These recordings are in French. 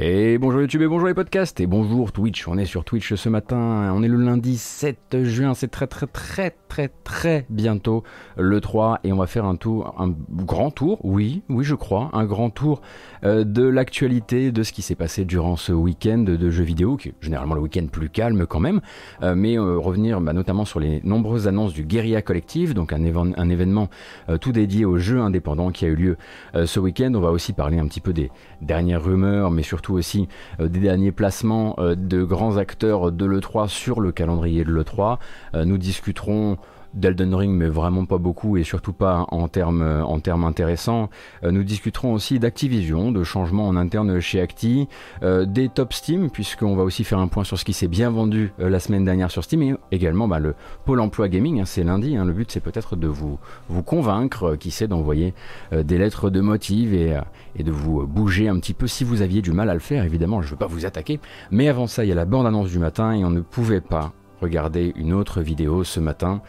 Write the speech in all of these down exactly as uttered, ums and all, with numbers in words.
Et bonjour YouTube et bonjour les podcasts et bonjour Twitch. On est sur Twitch ce matin, on est le lundi sept juin, c'est très très très très très bientôt le trois et on va faire un tour, un grand tour, oui, oui je crois, un grand tour euh, de l'actualité, de ce qui s'est passé durant ce week-end de jeux vidéo, qui est généralement le week-end plus calme quand même, euh, mais euh, revenir bah, notamment sur les nombreuses annonces du Guerrilla Collective, donc un, éven- un événement euh, tout dédié aux jeux indépendants qui a eu lieu euh, ce week-end. On va aussi parler un petit peu des dernières rumeurs, mais surtout aussi euh, des derniers placements euh, de grands acteurs de l'E trois sur le calendrier de l'E trois. Euh, nous discuterons d'Elden Ring, mais vraiment pas beaucoup et surtout pas en termes en termes intéressants. Euh, nous discuterons aussi d'Activision, de changements en interne chez Acti, euh, des top Steam, puisqu'on va aussi faire un point sur ce qui s'est bien vendu euh, la semaine dernière sur Steam, et également bah, le pôle emploi gaming, hein, c'est lundi, hein, le but c'est peut-être de vous, vous convaincre, euh, qui sait, d'envoyer euh, des lettres de motive et, euh, et de vous bouger un petit peu si vous aviez du mal à le faire, évidemment, je ne veux pas vous attaquer, mais avant ça, il y a la bande-annonce du matin et on ne pouvait pas regarder une autre vidéo ce matin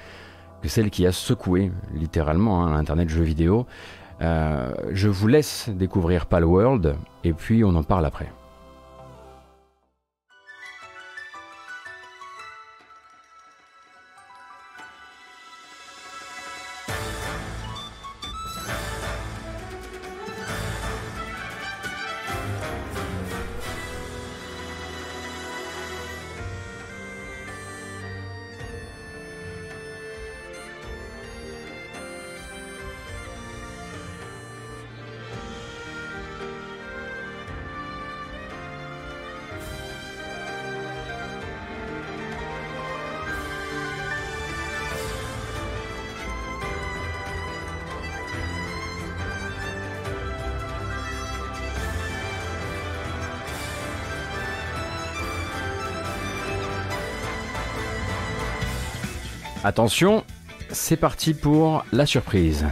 que celle qui a secoué littéralement hein, l'internet jeux vidéo. Euh, je vous laisse découvrir Palworld et puis on en parle après. Attention, c'est parti pour la surprise.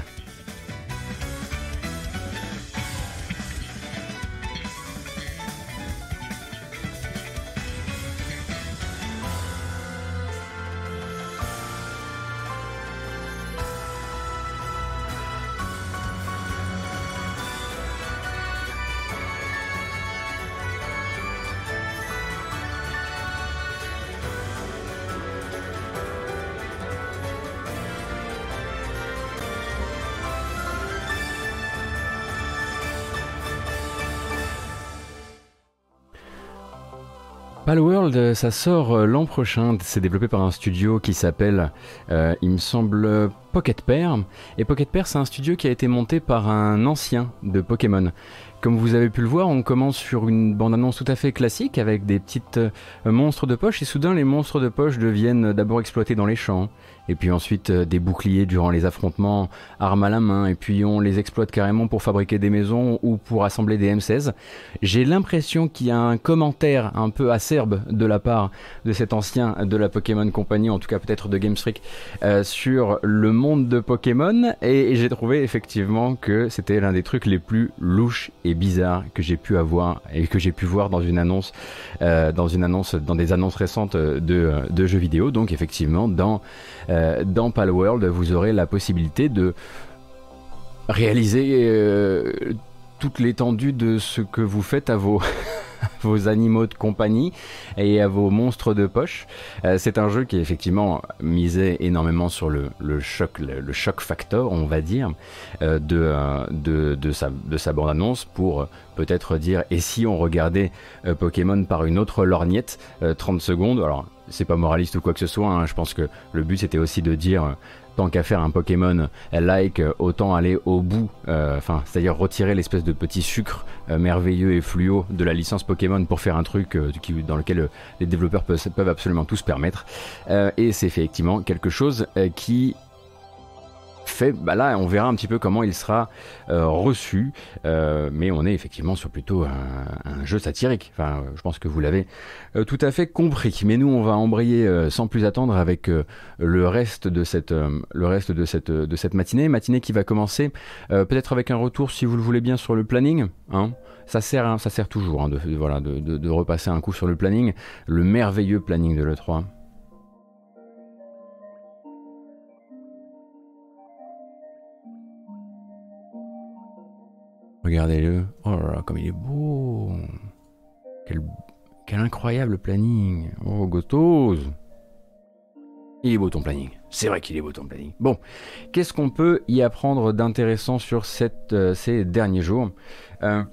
Palworld, ça sort l'an prochain, c'est développé par un studio qui s'appelle, euh, il me semble, Pocket Pair. Et Pocket Pair, c'est un studio qui a été monté par un ancien de Pokémon. Comme vous avez pu le voir, on commence sur une bande-annonce tout à fait classique avec des petites euh, monstres de poche. Et soudain, les monstres de poche deviennent d'abord exploités dans les champs. Et puis ensuite, euh, des boucliers durant les affrontements, armes à la main. Et puis on les exploite carrément pour fabriquer des maisons ou pour assembler des M seize. J'ai l'impression qu'il y a un commentaire un peu assez de la part de cet ancien de la Pokémon Company, en tout cas peut-être de Game Freak, euh, sur le monde de Pokémon, et j'ai trouvé effectivement que c'était l'un des trucs les plus louches et bizarres que j'ai pu avoir et que j'ai pu voir dans une annonce, euh, dans une annonce, dans des annonces récentes de, de jeux vidéo. Donc effectivement, dans euh, dans Palworld, vous aurez la possibilité de réaliser euh, toute l'étendue de ce que vous faites à vos vos animaux de compagnie et à vos monstres de poche. Euh, c'est un jeu qui effectivement misait énormément sur le, le choc, le, le choc factor, on va dire, euh, de, euh, de, de sa, de sa bande-annonce pour peut-être dire et si on regardait euh, Pokémon par une autre lorgnette, euh, trente secondes. Alors c'est pas moraliste ou quoi que ce soit, hein, je pense que le but c'était aussi de dire euh, tant qu'à faire un Pokémon like, autant aller au bout, enfin, euh, c'est-à-dire retirer l'espèce de petit sucre euh, merveilleux et fluo de la licence Pokémon pour faire un truc euh, qui, dans lequel euh, les développeurs pe- peuvent absolument tout se permettre. Euh, et c'est effectivement quelque chose euh, qui fait, bah là on verra un petit peu comment il sera euh, reçu, euh, mais on est effectivement sur plutôt un, un jeu satirique, enfin je pense que vous l'avez euh, tout à fait compris, mais nous on va embrayer euh, sans plus attendre avec euh, le reste de cette, euh, le reste de cette, de cette matinée, matinée qui va commencer euh, peut-être avec un retour si vous le voulez bien sur le planning, hein. Ça sert, hein, ça sert toujours hein, de, voilà, de, de, de repasser un coup sur le planning, le merveilleux planning de l'E trois. Regardez-le. Oh là là, comme il est beau. Quel, quel incroyable planning. Oh, Gotoz. Il est beau ton planning. C'est vrai qu'il est beau ton planning. Bon, qu'est-ce qu'on peut y apprendre d'intéressant sur cette, euh, ces derniers jours? euh,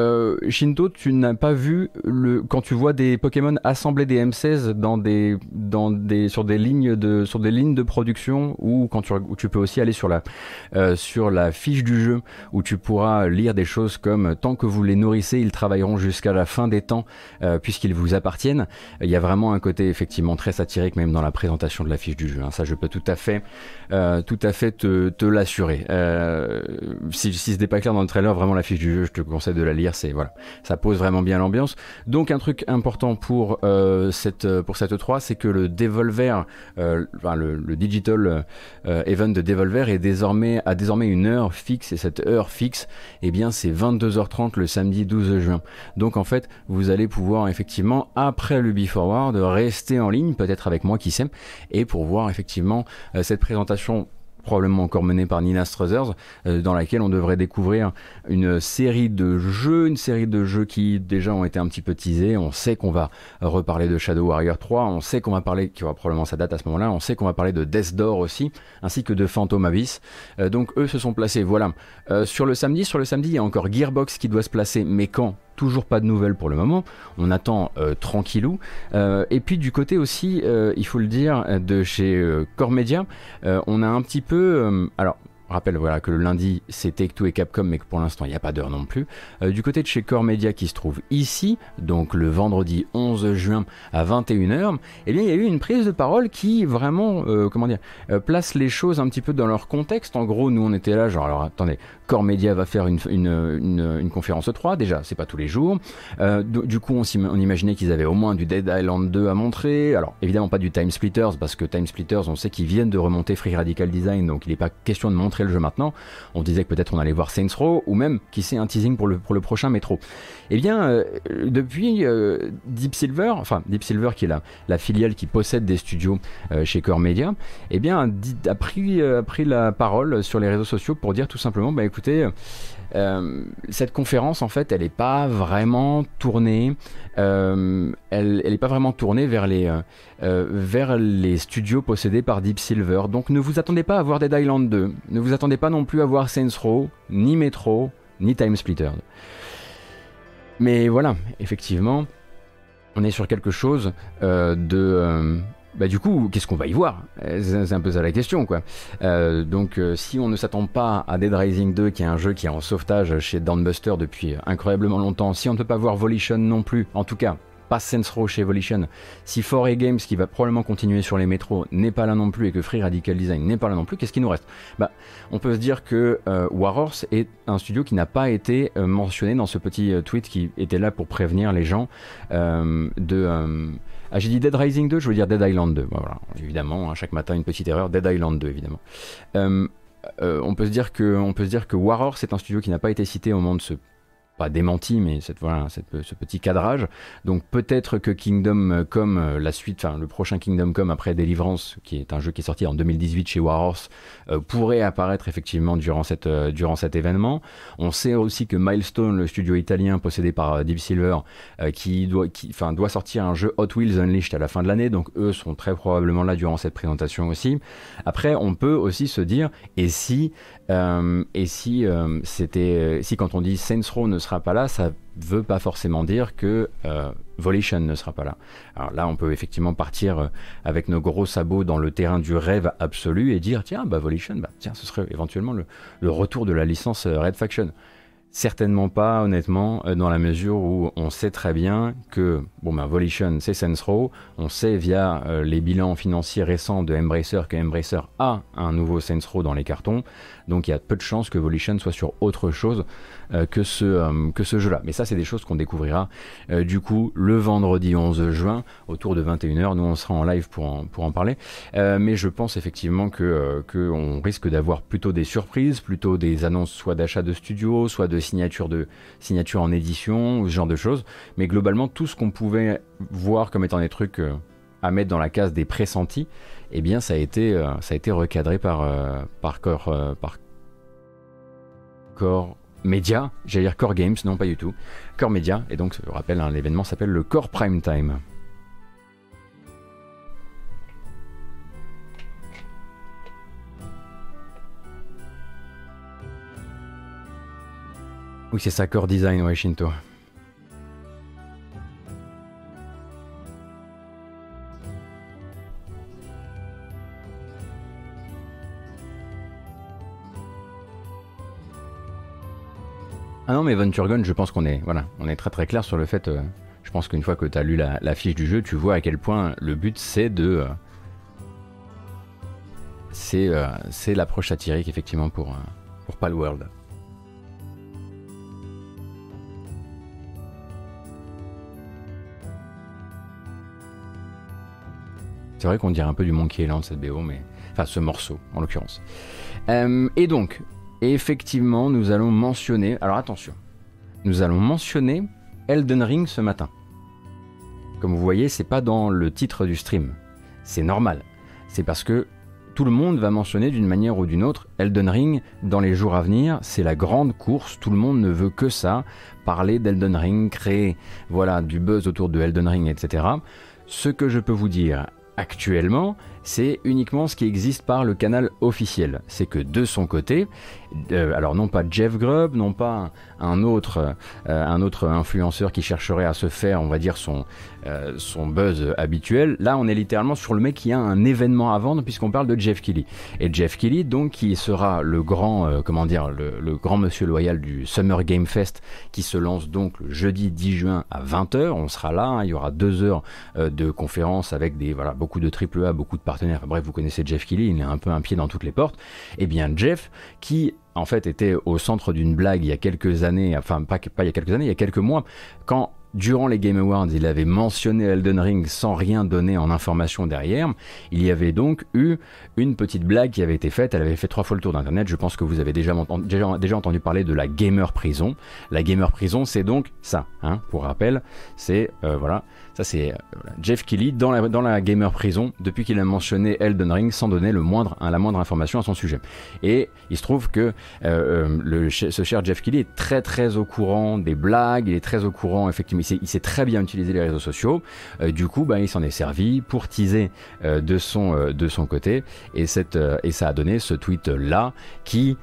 Euh, Shinto, tu n'as pas vu le quand tu vois des Pokémon assembler des M seize dans des dans des sur des lignes de sur des lignes de production, ou quand tu où tu peux aussi aller sur la euh, sur la fiche du jeu où tu pourras lire des choses comme tant que vous les nourrissez, ils travailleront jusqu'à la fin des temps euh, puisqu'ils vous appartiennent. Il y a vraiment un côté effectivement très satirique même dans la présentation de la fiche du jeu. Hein. Ça, je peux tout à fait euh, tout à fait te, te l'assurer. Euh, si si ce n'est pas clair dans le trailer, vraiment la fiche du jeu, je te conseille de la lire. C'est voilà, ça pose vraiment bien l'ambiance. Donc un truc important pour euh, cette pour cette E trois, c'est que le Devolver, euh, enfin, le, le digital euh, event de Devolver est désormais a désormais une heure fixe, et cette heure fixe, eh bien c'est vingt-deux heures trente le samedi douze juin. Donc en fait, vous allez pouvoir effectivement après le BeForward rester en ligne, peut-être avec moi qui sait, et pour voir effectivement euh, cette présentation, probablement encore menée par Nina Struthers, euh, dans laquelle on devrait découvrir une série de jeux, une série de jeux qui déjà ont été un petit peu teasés. On sait qu'on va reparler de Shadow Warrior trois, on sait qu'on va parler, qui aura probablement sa date à ce moment-là, on sait qu'on va parler de Death Door aussi, ainsi que de Phantom Abyss. Euh, donc eux se sont placés, voilà. Euh, sur le samedi, sur le samedi, il y a encore Gearbox qui doit se placer, mais quand ? Toujours pas de nouvelles pour le moment, on attend euh, tranquillou. Euh, et puis du côté aussi, euh, il faut le dire, de chez euh, Core Media, euh, on a un petit peu... Euh, alors, rappelle voilà, que le lundi, c'est Take-Two et Capcom, mais que pour l'instant, il n'y a pas d'heure non plus. Euh, du côté de chez Core Media qui se trouve ici, donc le vendredi onze juin à vingt et une heures, eh bien, il y a eu une prise de parole qui vraiment, euh, comment dire, euh, place les choses un petit peu dans leur contexte. En gros, nous, on était là, genre, alors attendez... Core Media va faire une, une, une, une conférence E trois, déjà c'est pas tous les jours, euh, du coup on, on imaginait qu'ils avaient au moins du Dead Island deux à montrer, alors évidemment pas du Time Splitters, parce que Time Splitters on sait qu'ils viennent de remonter Free Radical Design, donc il n'est pas question de montrer le jeu maintenant. On disait que peut-être on allait voir Saints Row, ou même qui sait un teasing pour le, pour le prochain Metro. Et bien euh, depuis euh, Deep Silver, enfin Deep Silver qui est la, la filiale qui possède des studios euh, chez Core Media, et bien a pris, a pris la parole sur les réseaux sociaux pour dire tout simplement, bah, écoute, Écoutez, euh, cette conférence en fait, elle n'est pas vraiment tournée, euh, elle n'est pas vraiment tournée vers les, euh, vers les studios possédés par Deep Silver. Donc, ne vous attendez pas à voir Dead Island deux, ne vous attendez pas non plus à voir Saints Row, ni Metro, ni Time Splitters. Mais voilà, effectivement, on est sur quelque chose euh, de euh, Bah du coup, qu'est-ce qu'on va y voir? C'est un peu ça la question, quoi. Euh, donc, euh, si on ne s'attend pas à Dead Rising deux, qui est un jeu qui est en sauvetage chez Dawnbuster depuis incroyablement longtemps, si on ne peut pas voir Volition non plus, en tout cas, pas Saints Row chez Volition, si quatre A Games, qui va probablement continuer sur les métros, n'est pas là non plus, et que Free Radical Design n'est pas là non plus, qu'est-ce qui nous reste? Bah, on peut se dire que euh, War Horse est un studio qui n'a pas été euh, mentionné dans ce petit euh, tweet qui était là pour prévenir les gens euh, de... Euh, Ah, j'ai dit Dead Rising deux, je veux dire Dead Island deux. Voilà, évidemment, hein, chaque matin une petite erreur. Dead Island deux, évidemment. Euh, euh, on peut se dire que, on peut se dire que War Horse est un studio qui n'a pas été cité au moment de ce, pas démenti, mais cette, voilà, cette, ce petit cadrage. Donc peut-être que Kingdom Come, la suite, enfin le prochain Kingdom Come après Deliverance, qui est un jeu qui est sorti en deux mille dix-huit chez War Horse, euh, pourrait apparaître effectivement durant, cette, euh, durant cet événement. On sait aussi que Milestone, le studio italien possédé par euh, Deep Silver, euh, qui, doit, qui doit sortir un jeu Hot Wheels Unleashed à la fin de l'année, donc eux sont très probablement là durant cette présentation aussi. Après, on peut aussi se dire, et si, euh, et si, euh, c'était, si quand on dit Saints Row ne sera pas là, ça veut pas forcément dire que euh, Volition ne sera pas là. Alors là, on peut effectivement partir avec nos gros sabots dans le terrain du rêve absolu et dire tiens, bah Volition, bah tiens, ce serait éventuellement le, le retour de la licence Red Faction. Certainement pas, honnêtement, dans la mesure où on sait très bien que bon ben Volition, c'est Saints Row. On sait via euh, les bilans financiers récents de Embracer que Embracer a un nouveau Saints Row dans les cartons. Donc il y a peu de chances que Volition soit sur autre chose euh, que ce, euh, que ce jeu-là. Mais ça, c'est des choses qu'on découvrira euh, du coup le vendredi onze juin, autour de vingt et une heures. Nous, on sera en live pour en, pour en parler. Euh, mais je pense effectivement que, euh, que on risque d'avoir plutôt des surprises, plutôt des annonces soit d'achat de studios, soit de signature de signature en édition, ce genre de choses, mais globalement tout ce qu'on pouvait voir comme étant des trucs euh, à mettre dans la case des pressentis, eh bien ça a été euh, ça a été recadré par euh, par Core euh, par Core Media, j'allais dire Core Games, non pas du tout, Core Media, et donc je rappelle, hein, l'événement s'appelle le Core Prime Time. Oui c'est ça, Core Design, ouais Shinto. Ah non mais Von Turgon, je pense qu'on est, voilà, on est très très clair sur le fait, euh, je pense qu'une fois que tu as lu la, la fiche du jeu, tu vois à quel point le but c'est de... Euh, c'est euh, c'est l'approche satirique effectivement pour, euh, pour Palworld. C'est vrai qu'on dirait un peu du Monkey Island cette B O, mais... Enfin ce morceau en l'occurrence. Euh, et donc... Et effectivement, nous allons mentionner... Alors attention, nous allons mentionner Elden Ring ce matin. Comme vous voyez, c'est pas dans le titre du stream. C'est normal. C'est parce que tout le monde va mentionner d'une manière ou d'une autre Elden Ring dans les jours à venir. C'est la grande course, tout le monde ne veut que ça. Parler d'Elden Ring, créer voilà, du buzz autour de Elden Ring, et cetera. Ce que je peux vous dire... Actuellement, c'est uniquement ce qui existe par le canal officiel. C'est que de son côté, euh, alors non pas Jeff Grubb, non pas un autre, euh, un autre influenceur qui chercherait à se faire, on va dire, son, euh, son buzz habituel. Là, on est littéralement sur le mec qui a un événement à vendre puisqu'on parle de Geoff Keighley. Et Geoff Keighley, donc, qui sera le grand, euh, comment dire, le, le grand monsieur loyal du Summer Game Fest qui se lance donc le jeudi dix juin à vingt heures. On sera là, hein, il y aura deux heures euh, de conférence avec des, voilà, beaucoup beaucoup de triple A, beaucoup de partenaires, enfin, bref vous connaissez Geoff Keighley, il est un peu un pied dans toutes les portes. Et bien Jeff qui en fait était au centre d'une blague il y a quelques années, enfin pas, pas il y a quelques années, il y a quelques mois, quand durant les Game Awards il avait mentionné Elden Ring sans rien donner en information derrière, il y avait donc eu une petite blague qui avait été faite, elle avait fait trois fois le tour d'internet, je pense que vous avez déjà, ent- déjà, déjà entendu parler de la Gamer Prison. La Gamer Prison c'est donc ça, hein, pour rappel, c'est euh, voilà. Ça c'est Geoff Keighley dans la, dans la Gamer Prison depuis qu'il a mentionné Elden Ring sans donner le moindre, hein, la moindre information à son sujet. Et il se trouve que euh, le, ce cher Geoff Keighley est très très au courant des blagues, il est très au courant effectivement, il sait, il sait très bien utiliser les réseaux sociaux. Euh, du coup, bah, il s'en est servi pour teaser euh, de, son, euh, de son côté et, cette, euh, et ça a donné ce tweet là qui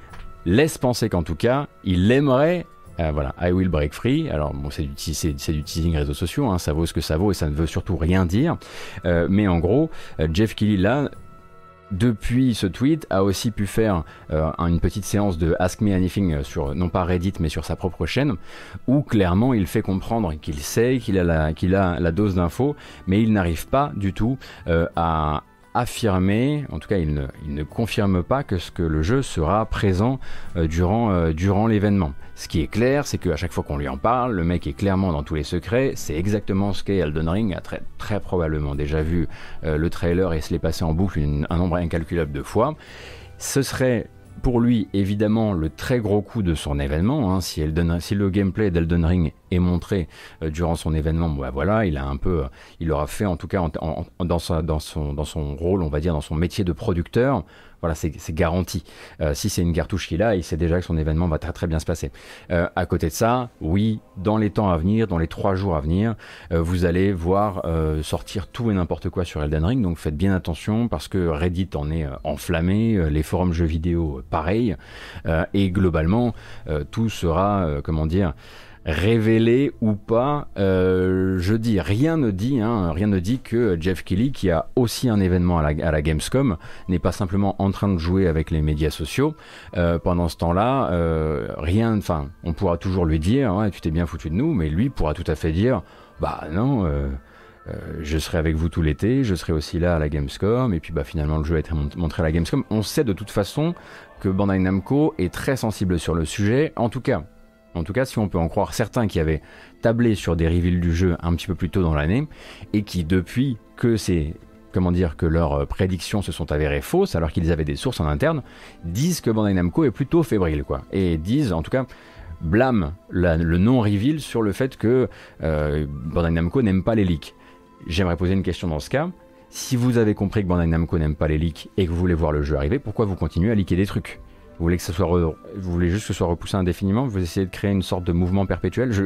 laisse penser qu'en tout cas, il aimerait... Euh, voilà, I will break free. Alors bon, c'est du, c'est, c'est du teasing réseaux sociaux, hein, ça vaut ce que ça vaut et ça ne veut surtout rien dire. Euh, mais en gros, euh, Geoff Keighley là, depuis ce tweet, a aussi pu faire euh, une petite séance de Ask Me Anything sur non pas Reddit mais sur sa propre chaîne, où clairement il fait comprendre qu'il sait qu'il a la, qu'il a la dose d'infos, mais il n'arrive pas du tout euh, à affirmer, en tout cas il ne, il ne confirme pas que, ce que le jeu sera présent euh, durant, euh, durant l'événement. Ce qui est clair, c'est qu'à chaque fois qu'on lui en parle, le mec est clairement dans tous les secrets, c'est exactement ce qu'est Elden Ring, a très, très probablement déjà vu euh, le trailer et se l'est passé en boucle une, un nombre incalculable de fois. Ce serait pour lui évidemment le très gros coup de son événement, hein. Si, Elden, si le gameplay d'Elden Ring est montré euh, durant son événement, bah voilà, il a un peu, euh, il aura fait en tout cas en, en, en, dans, sa, dans, son, dans son rôle, on va dire dans son métier de producteur, voilà, c'est, c'est garanti. Euh, si c'est une cartouche qu'il a, il sait déjà que son événement va très très bien se passer. Euh, à côté de ça, oui, dans les temps à venir, dans les trois jours à venir, euh, vous allez voir euh, sortir tout et n'importe quoi sur Elden Ring, donc faites bien attention parce que Reddit en est euh, enflammé, euh, les forums jeux vidéo euh, pareil, euh, et globalement euh, tout sera, euh, comment dire, révélé ou pas, euh, je dis, rien ne dit, hein, rien ne dit que Geoff Keighley, qui a aussi un événement à la, à la Gamescom, n'est pas simplement en train de jouer avec les médias sociaux. Euh, pendant ce temps-là, euh, rien, enfin, on pourra toujours lui dire, ouais, tu t'es bien foutu de nous, mais lui pourra tout à fait dire, bah non, euh, euh, je serai avec vous tout l'été, je serai aussi là à la Gamescom, et puis bah finalement le jeu a été montré à la Gamescom. On sait de toute façon que Bandai Namco est très sensible sur le sujet, en tout cas. En tout cas, si on peut en croire certains qui avaient tablé sur des reveals du jeu un petit peu plus tôt dans l'année et qui, depuis que c'est, comment dire, que leurs prédictions se sont avérées fausses, alors qu'ils avaient des sources en interne, disent que Bandai Namco est plutôt fébrile, quoi. Et disent, en tout cas, blâment la, le non-reveal sur le fait que euh, Bandai Namco n'aime pas les leaks. J'aimerais poser une question dans ce cas. Si vous avez compris que Bandai Namco n'aime pas les leaks et que vous voulez voir le jeu arriver, pourquoi vous continuez à leaker des trucs ? Vous voulez que ça soit, re... vous voulez juste que ce soit repoussé indéfiniment. Vous essayez de créer une sorte de mouvement perpétuel. Je,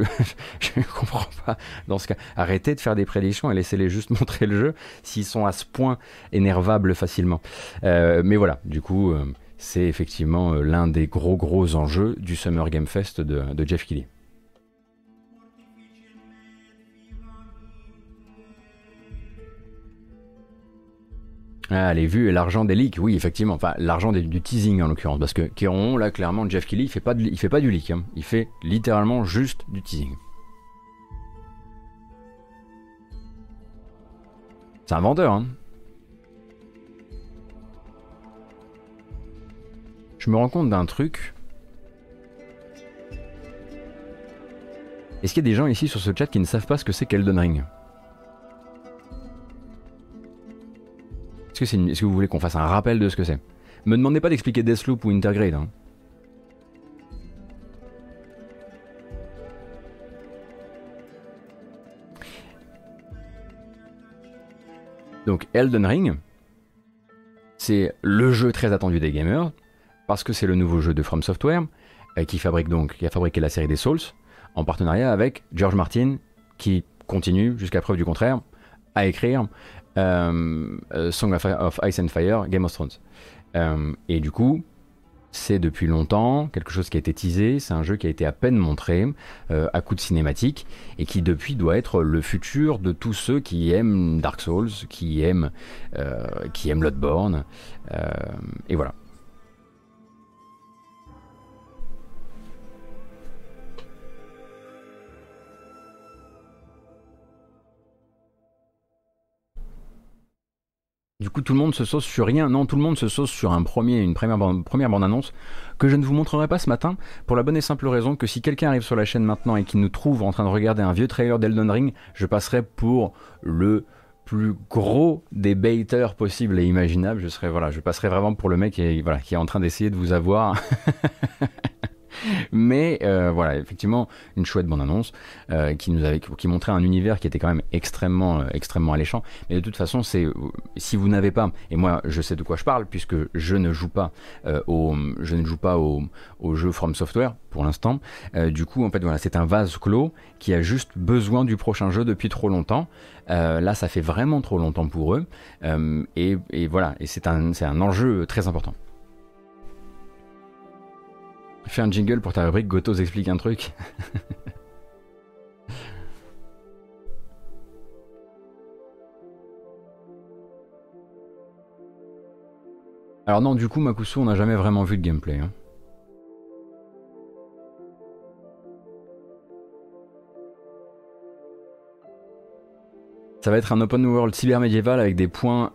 je ne comprends pas. Dans ce cas, arrêtez de faire des prédictions et laissez-les juste montrer le jeu s'ils sont à ce point énervables facilement. Euh, mais voilà, du coup, euh, c'est effectivement euh, l'un des gros gros enjeux du Summer Game Fest de, de Geoff Keighley. Ah, les vues et l'argent des leaks, oui, effectivement. Enfin, l'argent du teasing, en l'occurrence. Parce que, Kéron, là, clairement, Geoff Keighley, il fait pas, de, il fait pas du leak. Hein. Il fait littéralement juste du teasing. C'est un vendeur, hein. Je me rends compte d'un truc. Est-ce qu'il y a des gens ici sur ce chat qui ne savent pas ce que c'est qu'Elden Ring ? Est-ce que, est, est-ce que vous voulez qu'on fasse un rappel de ce que c'est? Me demandez pas d'expliquer Deathloop ou Intergrade. Hein. Donc Elden Ring, c'est le jeu très attendu des gamers, parce que c'est le nouveau jeu de From Software, euh, qui, fabrique donc, qui a fabriqué la série des Souls, en partenariat avec George Martin, qui continue, jusqu'à preuve du contraire, à écrire... Euh, euh, Song of, of Ice and Fire, Game of Thrones. Euh, et du coup, c'est depuis longtemps quelque chose qui a été teasé, c'est un jeu qui a été à peine montré, euh, à coup de cinématique, et qui depuis doit être le futur de tous ceux qui aiment Dark Souls, qui aiment, euh, qui aiment Bloodborne, euh, et voilà. Du coup, tout le monde se sauce sur rien. Non, tout le monde se sauce sur un premier, une première, une première bande-annonce que je ne vous montrerai pas ce matin pour la bonne et simple raison que si quelqu'un arrive sur la chaîne maintenant et qu'il nous trouve en train de regarder un vieux trailer d'Elden Ring, je passerai pour le plus gros des baiters possible et imaginable. Je serai, voilà, je passerai vraiment pour le mec qui, voilà, qui est en train d'essayer de vous avoir... Mais euh, voilà, effectivement, une chouette bande-annonce euh, qui nous avait, qui montrait un univers qui était quand même extrêmement, euh, extrêmement alléchant. Mais de toute façon, c'est si vous n'avez pas, et moi je sais de quoi je parle puisque je ne joue pas euh, au, je ne joue pas au, au jeu From Software pour l'instant. Euh, du coup, en fait, voilà, c'est un vase clos qui a juste besoin du prochain jeu depuis trop longtemps. Euh, là, ça fait vraiment trop longtemps pour eux, euh, et, et voilà, et c'est un, c'est un enjeu très important. Fais un jingle pour ta rubrique, Gotos explique un truc. Alors non, du coup, Makusu, on n'a jamais vraiment vu de gameplay. Hein. Ça va être un open world cybermédiéval avec des points...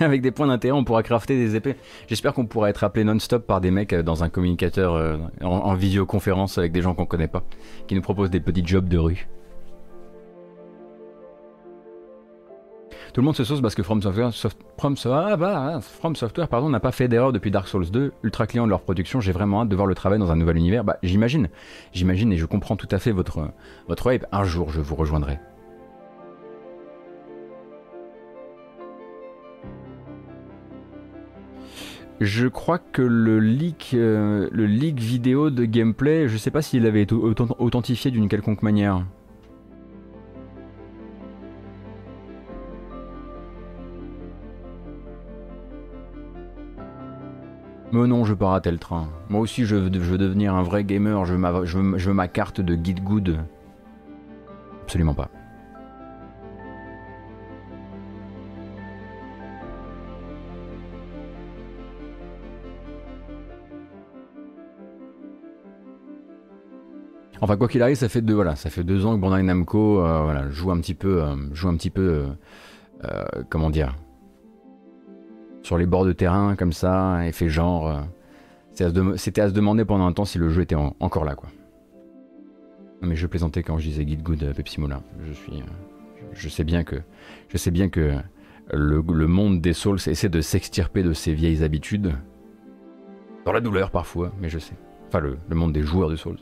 Avec des points d'intérêt, on pourra crafter des épées. J'espère qu'on pourra être appelé non-stop par des mecs dans un communicateur euh, en, en visioconférence avec des gens qu'on connaît pas, qui nous proposent des petits jobs de rue. Tout le monde se sauce parce que From Software, soft, From, ah bah, From Software, pardon, n'a pas fait d'erreur depuis Dark Souls deux. Ultra client de leur production, j'ai vraiment hâte de voir le travail dans un nouvel univers. Bah, j'imagine, j'imagine et je comprends tout à fait votre votre hype. Un jour, je vous rejoindrai. Je crois que le leak, euh, le leak vidéo de gameplay, je sais pas s'il avait été authentifié d'une quelconque manière. Mais non, je pars à tel train. Moi aussi, je veux, je veux devenir un vrai gamer, je veux, ma, je, veux, je veux ma carte de guide good. Absolument pas. Enfin, quoi qu'il arrive, ça fait deux, voilà, ça fait deux ans que Bandai Namco euh, voilà, joue un petit peu, euh, joue un petit peu euh, euh, comment dire, sur les bords de terrain, comme ça, et fait genre... Euh, c'était à se demander pendant un temps si le jeu était en, encore là, quoi. Non, mais je plaisantais quand je disais Guide Good euh, Pepsi Mola. Je suis... Euh, je sais bien que... Je sais bien que le, le monde des Souls essaie de s'extirper de ses vieilles habitudes. Dans la douleur, parfois, mais je sais. Enfin, le, le monde des joueurs de Souls.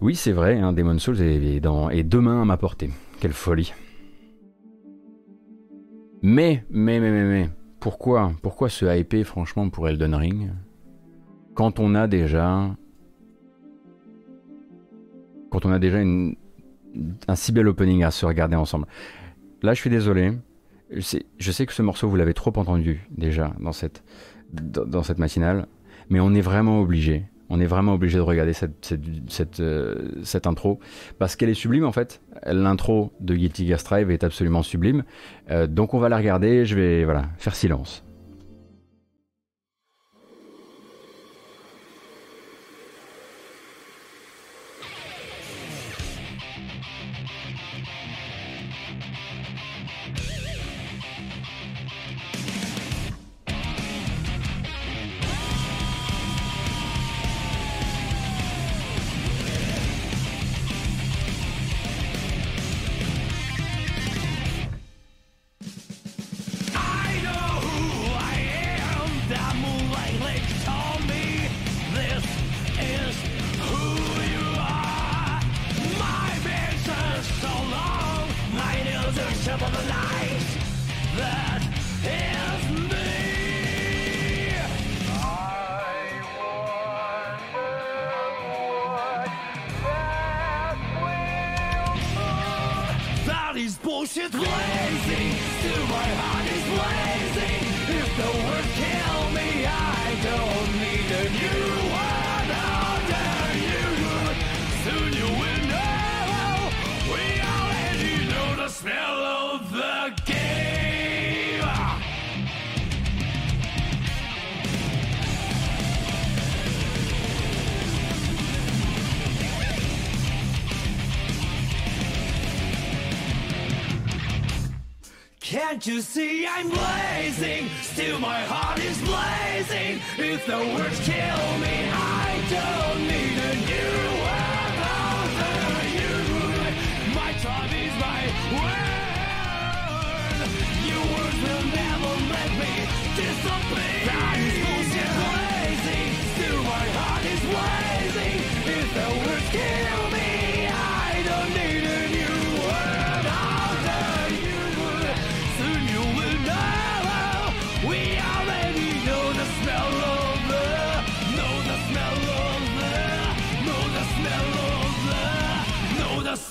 Oui, c'est vrai, hein, Demon's Souls est, dans, est demain à ma portée. Quelle folie. Mais, mais, mais, mais, mais, pourquoi, pourquoi se hyper franchement pour Elden Ring quand on a déjà, quand on a déjà une, un si bel opening à se regarder ensemble. Là, je suis désolé. Je sais que ce morceau, vous l'avez trop entendu déjà dans cette, dans cette matinale, mais on est vraiment obligé. On est vraiment obligé de regarder cette, cette, cette, euh, cette intro parce qu'elle est sublime en fait. L'intro de Guilty Gear Strive est absolument sublime. Euh, donc on va la regarder. Je vais voilà, faire silence. Can't you see I'm blazing? Still my heart is blazing. If the words kill me, I don't need a new world other you. My time is my word. Your words will never let me disappear. That is bullshit. Blazing. Still my heart is blazing. If the words kill me, I don't need a new world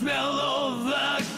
other you.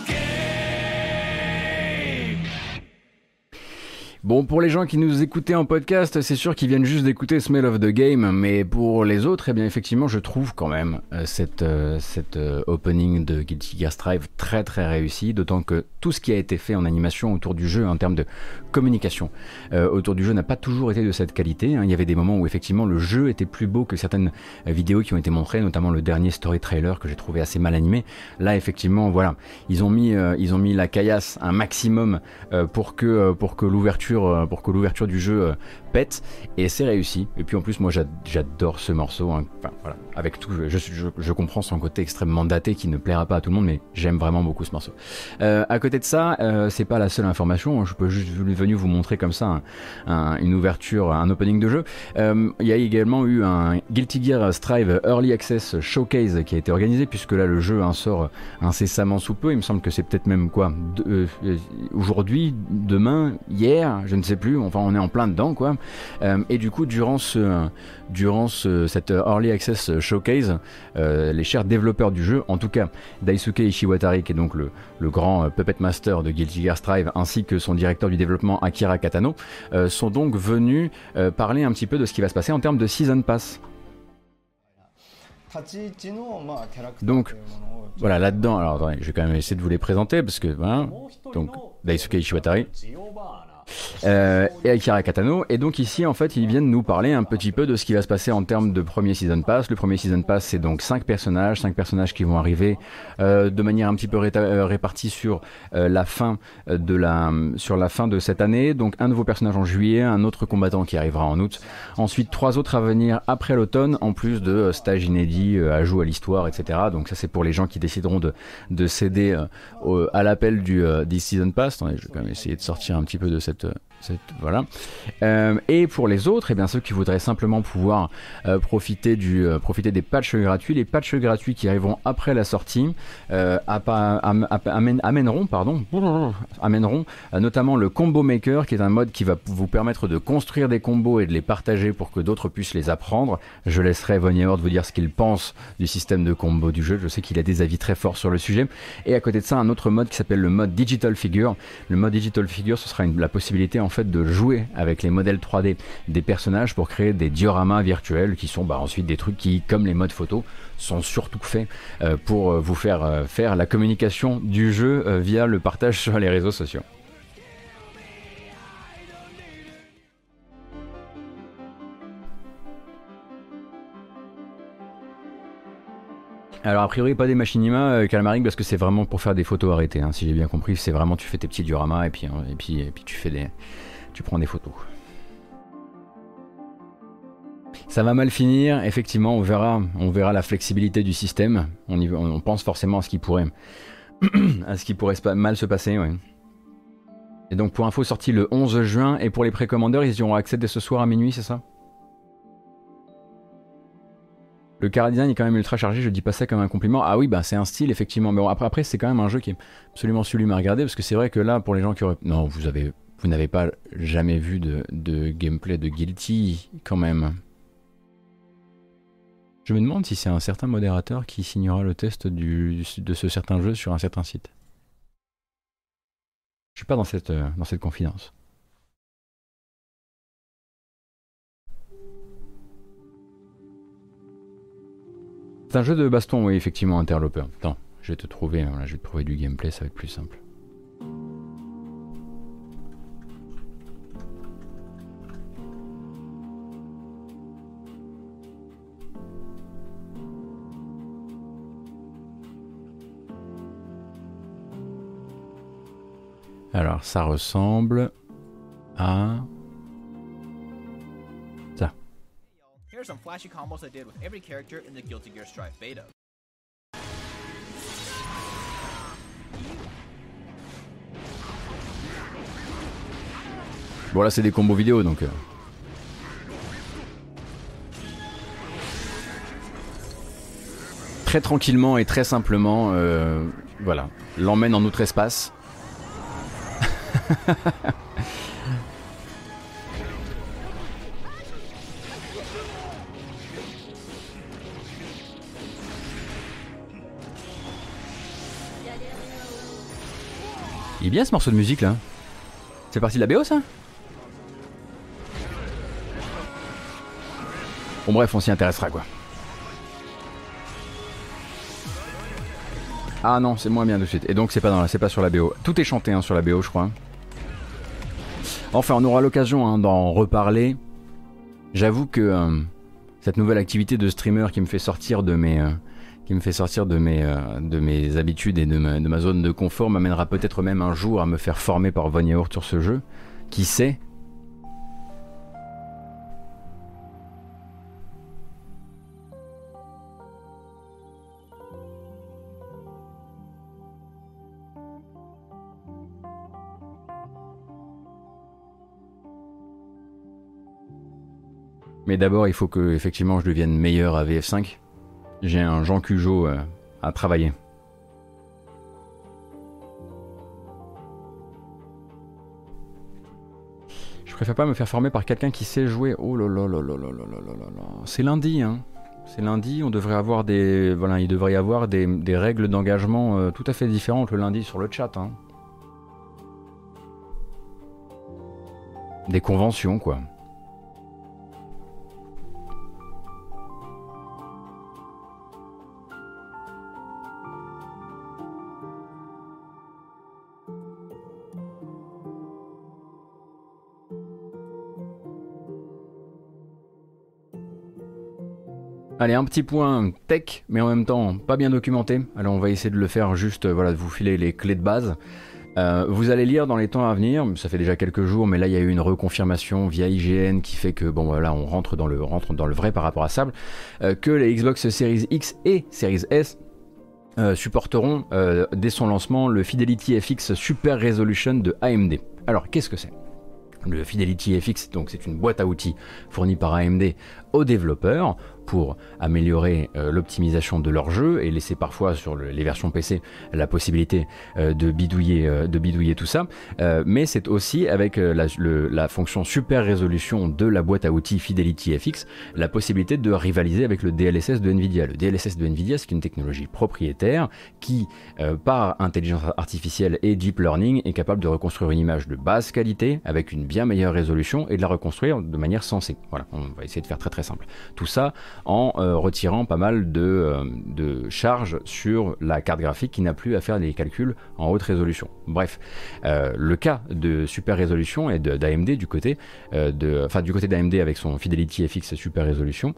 Bon, pour les gens qui nous écoutaient en podcast, c'est sûr qu'ils viennent juste d'écouter Smell of the Game, mais pour les autres, eh bien effectivement, je trouve quand même euh, cette, euh, cette euh, opening de Guilty Gear Strive très très réussie, d'autant que tout ce qui a été fait en animation autour du jeu, en termes de communication, euh, autour du jeu n'a pas toujours été de cette qualité, hein. Il y avait des moments où effectivement le jeu était plus beau que certaines vidéos qui ont été montrées, notamment le dernier story trailer que j'ai trouvé assez mal animé. Là, effectivement, voilà, ils ont mis, euh, ils ont mis la caillasse un maximum euh, pour que, euh, pour que l'ouverture pour que l'ouverture du jeu pète, et c'est réussi. Et puis en plus moi j'adore ce morceau, hein. Enfin, voilà, avec tout je, je, je comprends son côté extrêmement daté qui ne plaira pas à tout le monde, mais j'aime vraiment beaucoup ce morceau. Euh, à côté de ça, euh, c'est pas la seule information, je peux juste venir vous montrer comme ça un, un, une ouverture, un opening de jeu. Euh, il y a également eu un Guilty Gear Strive Early Access Showcase qui a été organisé, puisque là le jeu hein, sort incessamment sous peu. Il me semble que c'est peut-être même quoi de, euh, aujourd'hui, demain, hier, je ne sais plus, enfin on est en plein dedans quoi. Euh, et du coup durant ce durant ce, cette Early Access Showcase, euh, les chers développeurs du jeu, en tout cas Daisuke Ishiwatari qui est donc le, le grand Puppet Master de Guilty Gear Strive, ainsi que son directeur du développement Akira Katano, euh, sont donc venus euh, parler un petit peu de ce qui va se passer en termes de Season Pass. Donc voilà, là-dedans, alors attendez, je vais quand même essayer de vous les présenter parce que voilà, donc Daisuke Ishiwatari Euh, et Akira Katano, et donc ici en fait ils viennent nous parler un petit peu de ce qui va se passer en termes de premier Season Pass. Le premier Season Pass, c'est donc cinq personnages, cinq personnages qui vont arriver euh, de manière un petit peu réta- répartie sur euh, la fin de la, sur la fin de cette année. Donc un nouveau personnage en juillet, un autre combattant qui arrivera en août, ensuite trois autres à venir après l'automne, en plus de euh, stages inédits, euh, ajouts à l'histoire, et cetera. Donc ça c'est pour les gens qui décideront de, de céder euh, au, à l'appel du, euh, du Season Pass. Attendez, je vais quand même essayer de sortir un petit peu de cette cette... Cette, voilà. Euh, et pour les autres, eh bien, ceux qui voudraient simplement pouvoir euh, profiter, du, euh, profiter des patchs gratuits, les patchs gratuits qui arriveront après la sortie euh, amèneront, amèneront, pardon, amèneront euh, notamment le Combo Maker, qui est un mode qui va vous permettre de construire des combos et de les partager pour que d'autres puissent les apprendre. Je laisserai Von Yehord vous dire ce qu'il pense du système de combo du jeu, je sais qu'il a des avis très forts sur le sujet. Et à côté de ça, un autre mode qui s'appelle le mode Digital Figure. Le mode Digital Figure, ce sera une, la possibilité en fait de jouer avec les modèles trois D des personnages pour créer des dioramas virtuels qui sont bah, ensuite des trucs qui, comme les modes photo, sont surtout faits euh, pour euh, vous faire euh, faire la communication du jeu euh, via le partage sur les réseaux sociaux. Alors a priori pas des machinima euh, Calmaric, parce que c'est vraiment pour faire des photos arrêtées, hein, si j'ai bien compris, c'est vraiment tu fais tes petits dioramas et puis, hein, et puis, et puis tu, fais des, tu prends des photos. Ça va mal finir, effectivement on verra, on verra la flexibilité du système, on, y, on pense forcément à ce qui pourrait, à ce qui pourrait mal se passer. Ouais. Et donc pour info sorti le onze juin, et pour les précommandeurs ils y auront accès dès ce soir à minuit, c'est ça? Le chara-design est quand même ultra chargé, je dis pas ça comme un compliment. Ah oui, bah c'est un style effectivement, mais bon, après, après c'est quand même un jeu qui est absolument sublime à regarder, parce que c'est vrai que là, pour les gens qui auraient... Non, vous avez, vous n'avez pas jamais vu de, de gameplay de Guilty, quand même. Je me demande si c'est un certain modérateur qui signera le test du, de ce certain jeu sur un certain site. Je suis pas dans cette, dans cette confidence. C'est un jeu de baston, oui, effectivement, interlopeur. Attends, je vais te trouver, voilà, je vais te trouver du gameplay, ça va être plus simple. Alors, ça ressemble à... Some flashy combos I did with every character in the Guilty Gear Strive beta. Bon là c'est des combos vidéo donc. Euh... Très tranquillement et très simplement, euh, voilà, l'emmène en outre-espace. Il est bien ce morceau de musique là. C'est parti de la B O ça? Bon bref, on s'y intéressera quoi. Ah non, c'est moins bien de suite. Et donc c'est pas dans la, c'est pas sur la B O. Tout est chanté hein, sur la B O je crois. Enfin on aura l'occasion hein, d'en reparler. J'avoue que euh, cette nouvelle activité de streamer qui me fait sortir de mes... Euh, qui me fait sortir de mes, euh, de mes habitudes et de ma, de ma zone de confort, m'amènera peut-être même un jour à me faire former par Von Yehord sur ce jeu. Qui sait? Mais d'abord, il faut que effectivement, je devienne meilleur à V F cinq. J'ai un Jean Cujo euh, à travailler. Je préfère pas me faire former par quelqu'un qui sait jouer. Oh là là là là là là là là. C'est lundi, hein. C'est lundi. On devrait avoir des, voilà, il devrait y avoir des, des règles d'engagement euh, tout à fait différentes le lundi sur le chat, hein. Des conventions, quoi. Allez, un petit point tech, mais en même temps pas bien documenté. Alors on va essayer de le faire juste, voilà, de vous filer les clés de base. Euh, vous allez lire dans les temps à venir, ça fait déjà quelques jours, mais là il y a eu une reconfirmation via I G N qui fait que, bon voilà, on rentre dans le, rentre dans le vrai par rapport à Sable, euh, que les Xbox Series X et Series S euh, supporteront euh, dès son lancement le FidelityFX Super Resolution de A M D. Alors qu'est-ce que c'est ? le FidelityFX, donc c'est une boîte à outils fournie par A M D aux développeurs pour améliorer euh, l'optimisation de leur jeu et laisser parfois sur le, les versions P C la possibilité euh, de, bidouiller, euh, de bidouiller tout ça, euh, mais c'est aussi avec euh, la, le, la fonction super résolution de la boîte à outils FidelityFX la possibilité de rivaliser avec le D L S S de Nvidia. Le D L S S de Nvidia, c'est une technologie propriétaire qui euh, par intelligence artificielle et deep learning est capable de reconstruire une image de basse qualité avec une bien meilleure résolution et de la reconstruire de manière sensée. Voilà, on va essayer de faire très très simple. Tout ça en euh, retirant pas mal de, euh, de charges sur la carte graphique qui n'a plus à faire des calculs en haute résolution. Bref, euh, le cas de Super Résolution et d'A M D du côté euh, de, enfin du côté d'A M D avec son FidelityFX Super Résolution,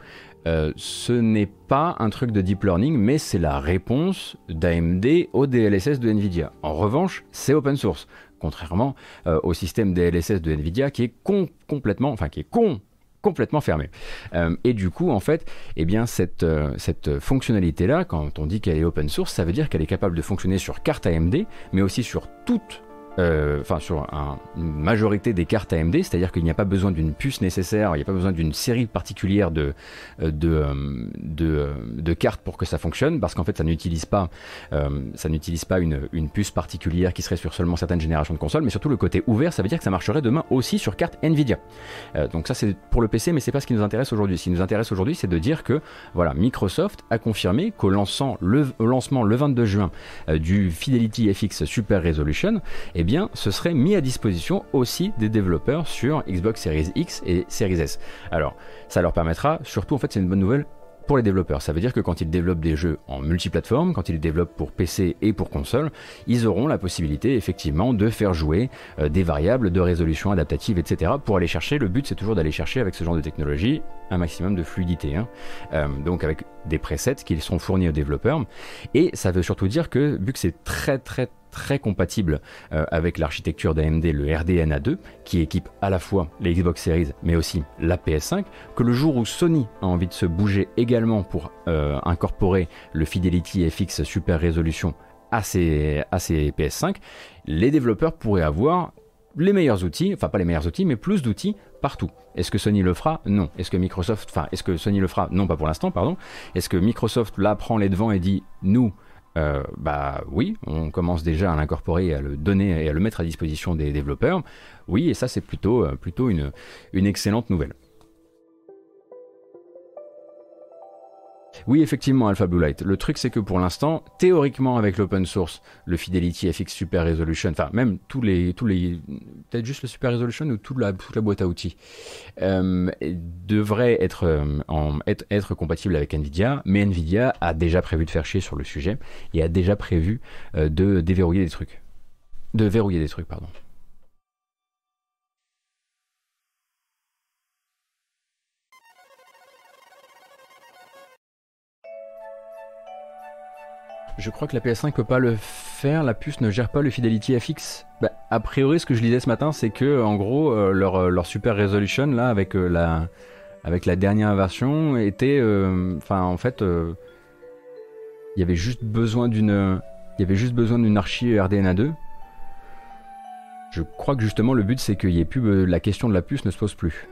euh, ce n'est pas un truc de deep learning, mais c'est la réponse d'A M D au D L S S de Nvidia. En revanche, c'est open source, contrairement euh, au système D L S S de Nvidia qui est con, complètement, enfin qui est con. complètement fermé. Euh, et du coup, en fait, eh bien, cette, euh, cette fonctionnalité-là, quand on dit qu'elle est open source, ça veut dire qu'elle est capable de fonctionner sur carte A M D, mais aussi sur toute enfin euh, sur un, une majorité des cartes A M D, c'est-à-dire qu'il n'y a pas besoin d'une puce nécessaire, il n'y a pas besoin d'une série particulière de, de, de, de cartes pour que ça fonctionne, parce qu'en fait ça n'utilise pas, euh, ça n'utilise pas une, une puce particulière qui serait sur seulement certaines générations de consoles, mais surtout le côté ouvert, ça veut dire que ça marcherait demain aussi sur carte Nvidia. Euh, donc ça c'est pour le P C, mais c'est pas ce qui nous intéresse aujourd'hui. Ce qui nous intéresse aujourd'hui, c'est de dire que voilà, Microsoft a confirmé qu'au lancement le, au lancement le vingt-deux juin euh, du FidelityFX Super Resolution, et eh bien, ce serait mis à disposition aussi des développeurs sur Xbox Series X et Series S. Alors, ça leur permettra, surtout en fait, c'est une bonne nouvelle pour les développeurs. Ça veut dire que quand ils développent des jeux en multiplateforme, quand ils développent pour P C et pour console, ils auront la possibilité effectivement de faire jouer euh, des variables de résolution adaptative, et cetera. Pour aller chercher, le but c'est toujours d'aller chercher avec ce genre de technologie un maximum de fluidité, hein. Euh, donc avec des presets qui sont fournis aux développeurs. Et ça veut surtout dire que, vu que c'est très très très compatible euh, avec l'architecture d'A M D, le R D N A deux, qui équipe à la fois les Xbox Series mais aussi la P S cinq, que le jour où Sony a envie de se bouger également pour euh, incorporer le FidelityFX Super Resolution à ses, à ses P S cinq, les développeurs pourraient avoir les meilleurs outils, enfin pas les meilleurs outils, mais plus d'outils partout. Est-ce que Sony le fera? Non. Est-ce que Microsoft, enfin est-ce que Sony le fera? Non, pas pour l'instant, pardon. Est-ce que Microsoft là prend les devants et dit nous, Euh, bah oui, on commence déjà à l'incorporer, à le donner et à le mettre à disposition des développeurs. Oui, et ça c'est plutôt, euh, plutôt une, une excellente nouvelle. Oui, effectivement, Alpha Blue Light. Le truc, c'est que pour l'instant, théoriquement, avec l'open source, le FidelityFX Super Resolution, enfin, même tous les, tous les, peut-être juste le Super Resolution ou toute la, toute la boîte à outils, euh, devrait être, euh, en, être, être compatible avec Nvidia, mais Nvidia a déjà prévu de faire chier sur le sujet et a déjà prévu euh, de déverrouiller des trucs. De verrouiller des trucs, pardon. Je crois que la P S cinq peut pas le faire, la puce ne gère pas le FidelityFX. Bah, a priori, ce que je lisais ce matin, c'est que en gros, euh, leur, leur Super Resolution là, avec euh, la avec la dernière version, était, enfin euh, en fait, il euh, y avait juste besoin d'une, il y avait juste besoin d'une archi R D N A deux. Je crois que justement le but, c'est qu'il y ait plus euh, la question de la puce ne se pose plus.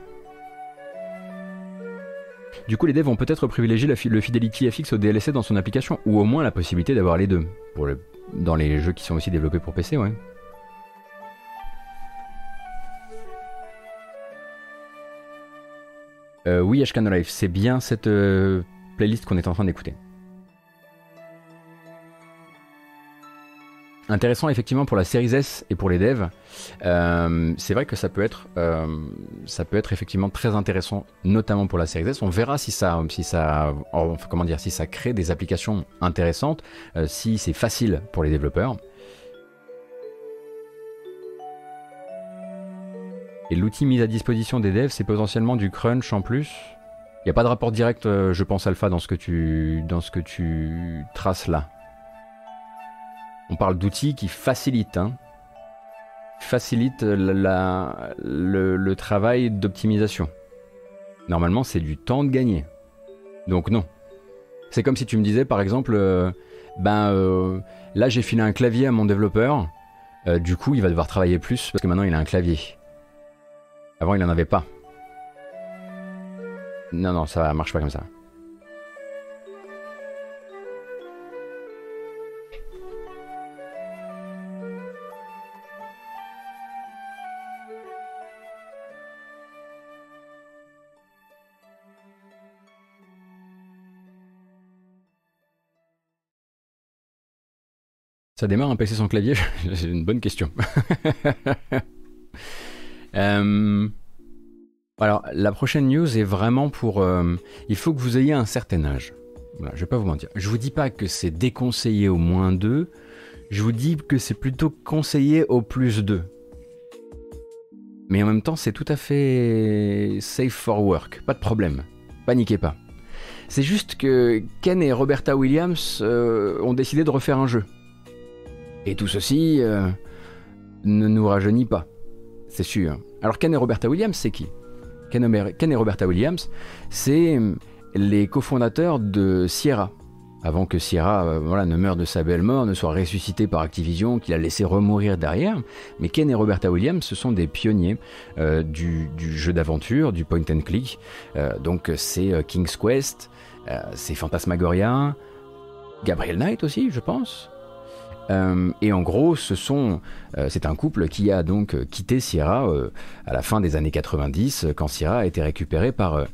Du coup, les devs vont peut-être privilégier la fi- le FidelityFX au D L S S dans son application, ou au moins la possibilité d'avoir les deux, pour le... dans les jeux qui sont aussi développés pour P C, ouais. Euh, oui, HKNoLife, c'est bien cette euh, playlist qu'on est en train d'écouter. Intéressant effectivement pour la Series S et pour les devs, euh, c'est vrai que ça peut être euh, ça peut être effectivement très intéressant, notamment pour la Series S. On verra si ça si ça comment dire si ça crée des applications intéressantes, euh, si c'est facile pour les développeurs. Et l'outil mis à disposition des devs, c'est potentiellement du crunch en plus. Il n'y a pas de rapport direct, euh, je pense, Alpha, dans ce que tu dans ce que tu traces là. On parle d'outils qui facilitent, hein, facilitent la, la, le, le travail d'optimisation. Normalement, c'est du temps de gagner. Donc non. C'est comme si tu me disais, par exemple, euh, ben euh, là j'ai filé un clavier à mon développeur, euh, du coup il va devoir travailler plus parce que maintenant il a un clavier. Avant, il n'en avait pas. Non, non, ça marche pas comme ça. Ça démarre un P C sans clavier? C'est une bonne question. euh, alors, la prochaine news est vraiment pour... Euh, il faut que vous ayez un certain âge. Voilà, je ne vais pas vous mentir. Je ne vous dis pas que c'est déconseillé au moins deux. Je vous dis que c'est plutôt conseillé au plus deux. Mais en même temps, c'est tout à fait safe for work. Pas de problème. Paniquez pas. C'est juste que Ken et Roberta Williams euh, ont décidé de refaire un jeu. Et tout ceci euh, ne nous rajeunit pas, c'est sûr. Alors Ken et Roberta Williams, c'est qui? Ken, Ken et Roberta Williams, c'est les cofondateurs de Sierra. Avant que Sierra euh, voilà, ne meure de sa belle mort, ne soit ressuscité par Activision, qu'il a laissé remourir derrière. Mais Ken et Roberta Williams, ce sont des pionniers euh, du, du jeu d'aventure, du point and click. Euh, donc c'est euh, King's Quest, euh, c'est Phantasmagoria, Gabriel Knight aussi, je pense. Euh, et en gros, ce sont, euh, c'est un couple qui a donc quitté Sierra euh, à la fin des années quatre-vingt-dix, quand Sierra a été récupérée par, euh,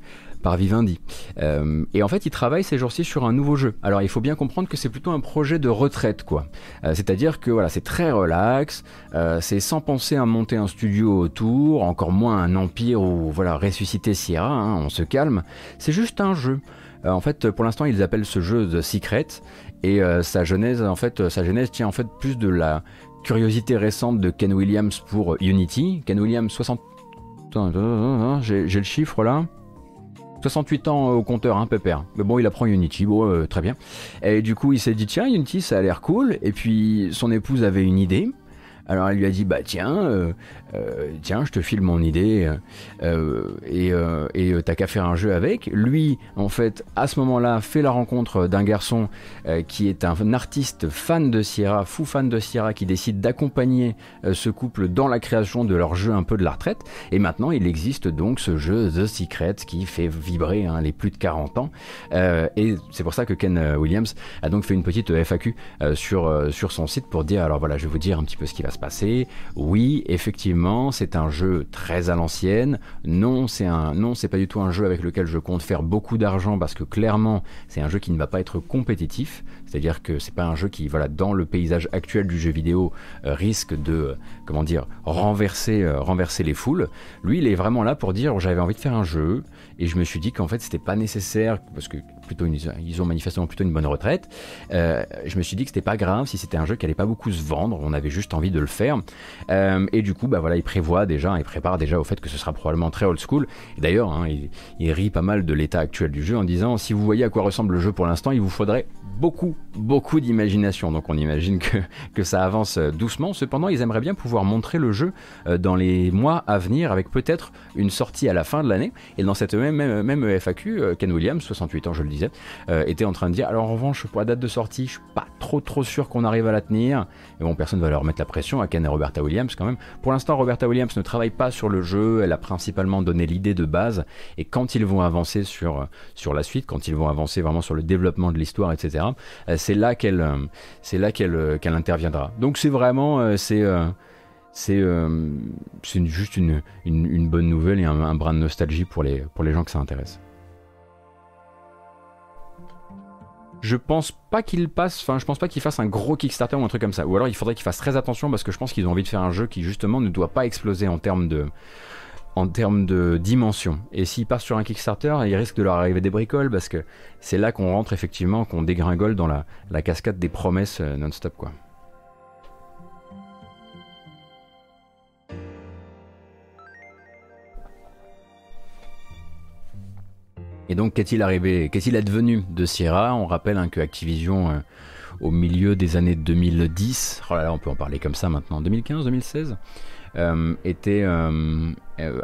par Vivendi. Euh, et en fait, ils travaillent ces jours-ci sur un nouveau jeu. Alors, il faut bien comprendre que c'est plutôt un projet de retraite, quoi. Euh, c'est-à-dire que voilà, c'est très relax, euh, c'est sans penser à monter un studio autour, encore moins un empire ou voilà ressusciter Sierra. Hein, on se calme. C'est juste un jeu. Euh, en fait, pour l'instant, ils appellent ce jeu The Secret. Et euh, sa genèse, en fait, sa genèse tient en fait plus de la curiosité récente de Ken Williams pour Unity. Ken Williams, soixante... J'ai, j'ai le chiffre là. soixante-huit ans au compteur, hein, pépère. Mais bon, il apprend Unity, bon, euh, très bien. Et du coup, il s'est dit, tiens, Unity, ça a l'air cool. Et puis, son épouse avait une idée. Alors, elle lui a dit, bah tiens, euh, euh, tiens, je te file mon idée euh, et euh, et t'as qu'à faire un jeu avec. Lui, en fait, à ce moment-là, fait la rencontre d'un garçon euh, qui est un artiste fan de Sierra, fou fan de Sierra, qui décide d'accompagner euh, ce couple dans la création de leur jeu un peu de la retraite. Et maintenant, il existe donc ce jeu The Secret qui fait vibrer hein, les plus de quarante ans. Euh, et c'est pour ça que Ken Williams a donc fait une petite F A Q euh, sur, euh, sur son site pour dire, alors voilà, je vais vous dire un petit peu ce qui va se passer. Oui, effectivement, c'est un jeu très à l'ancienne. Non, c'est un, non, c'est pas du tout un jeu avec lequel je compte faire beaucoup d'argent parce que clairement, c'est un jeu qui ne va pas être compétitif. C'est-à-dire que c'est pas un jeu qui, voilà, dans le paysage actuel du jeu vidéo, euh, risque de, euh, comment dire, renverser, euh, renverser les foules. Lui, il est vraiment là pour dire, j'avais envie de faire un jeu et je me suis dit qu'en fait, c'était pas nécessaire parce que plutôt une, ils ont manifestement plutôt une bonne retraite. Euh, je me suis dit que c'était pas grave si c'était un jeu qui allait pas beaucoup se vendre. On avait juste envie de le faire euh, et du coup bah voilà il prévoit déjà il prépare déjà au fait que ce sera probablement très old school. D'ailleurs hein, il, il rit pas mal de l'état actuel du jeu en disant si vous voyez à quoi ressemble le jeu pour l'instant il vous faudrait beaucoup beaucoup d'imagination. Donc on imagine que, que ça avance doucement. Cependant ils aimeraient bien pouvoir montrer le jeu dans les mois à venir avec peut-être une sortie à la fin de l'année. Et dans cette même, même, même F A Q Ken Williams, soixante-huit ans je le disais, euh, était en train de dire alors en revanche pour la date de sortie je suis pas trop trop sûr qu'on arrive à la tenir. Et bon personne va leur mettre la pression à Ken et Roberta Williams quand même. Pour l'instant, Roberta Williams ne travaille pas sur le jeu, elle a principalement donné l'idée de base, et quand ils vont avancer sur, sur la suite, quand ils vont avancer vraiment sur le développement de l'histoire, et cetera, c'est là qu'elle c'est là qu'elle, qu'elle interviendra. Donc c'est vraiment, c'est, c'est, c'est juste une, une, une bonne nouvelle et un, un brin de nostalgie pour les, pour les gens que ça intéresse. Je pense pas qu'il passe, enfin je pense pas qu'il fasse un gros Kickstarter ou un truc comme ça. Ou alors il faudrait qu'il fasse très attention parce que je pense qu'ils ont envie de faire un jeu qui justement ne doit pas exploser en termes de, en termes de dimension. Et s'il passe sur un Kickstarter, il risque de leur arriver des bricoles parce que c'est là qu'on rentre effectivement, qu'on dégringole dans la, la cascade des promesses non-stop quoi. Et donc qu'est-il arrivé, qu'est-il advenu de Sierra? On rappelle hein, que Activision euh, au milieu des années deux mille dix, oh là là on peut en parler comme ça maintenant, deux mille quinze deux mille seize, euh, était, euh,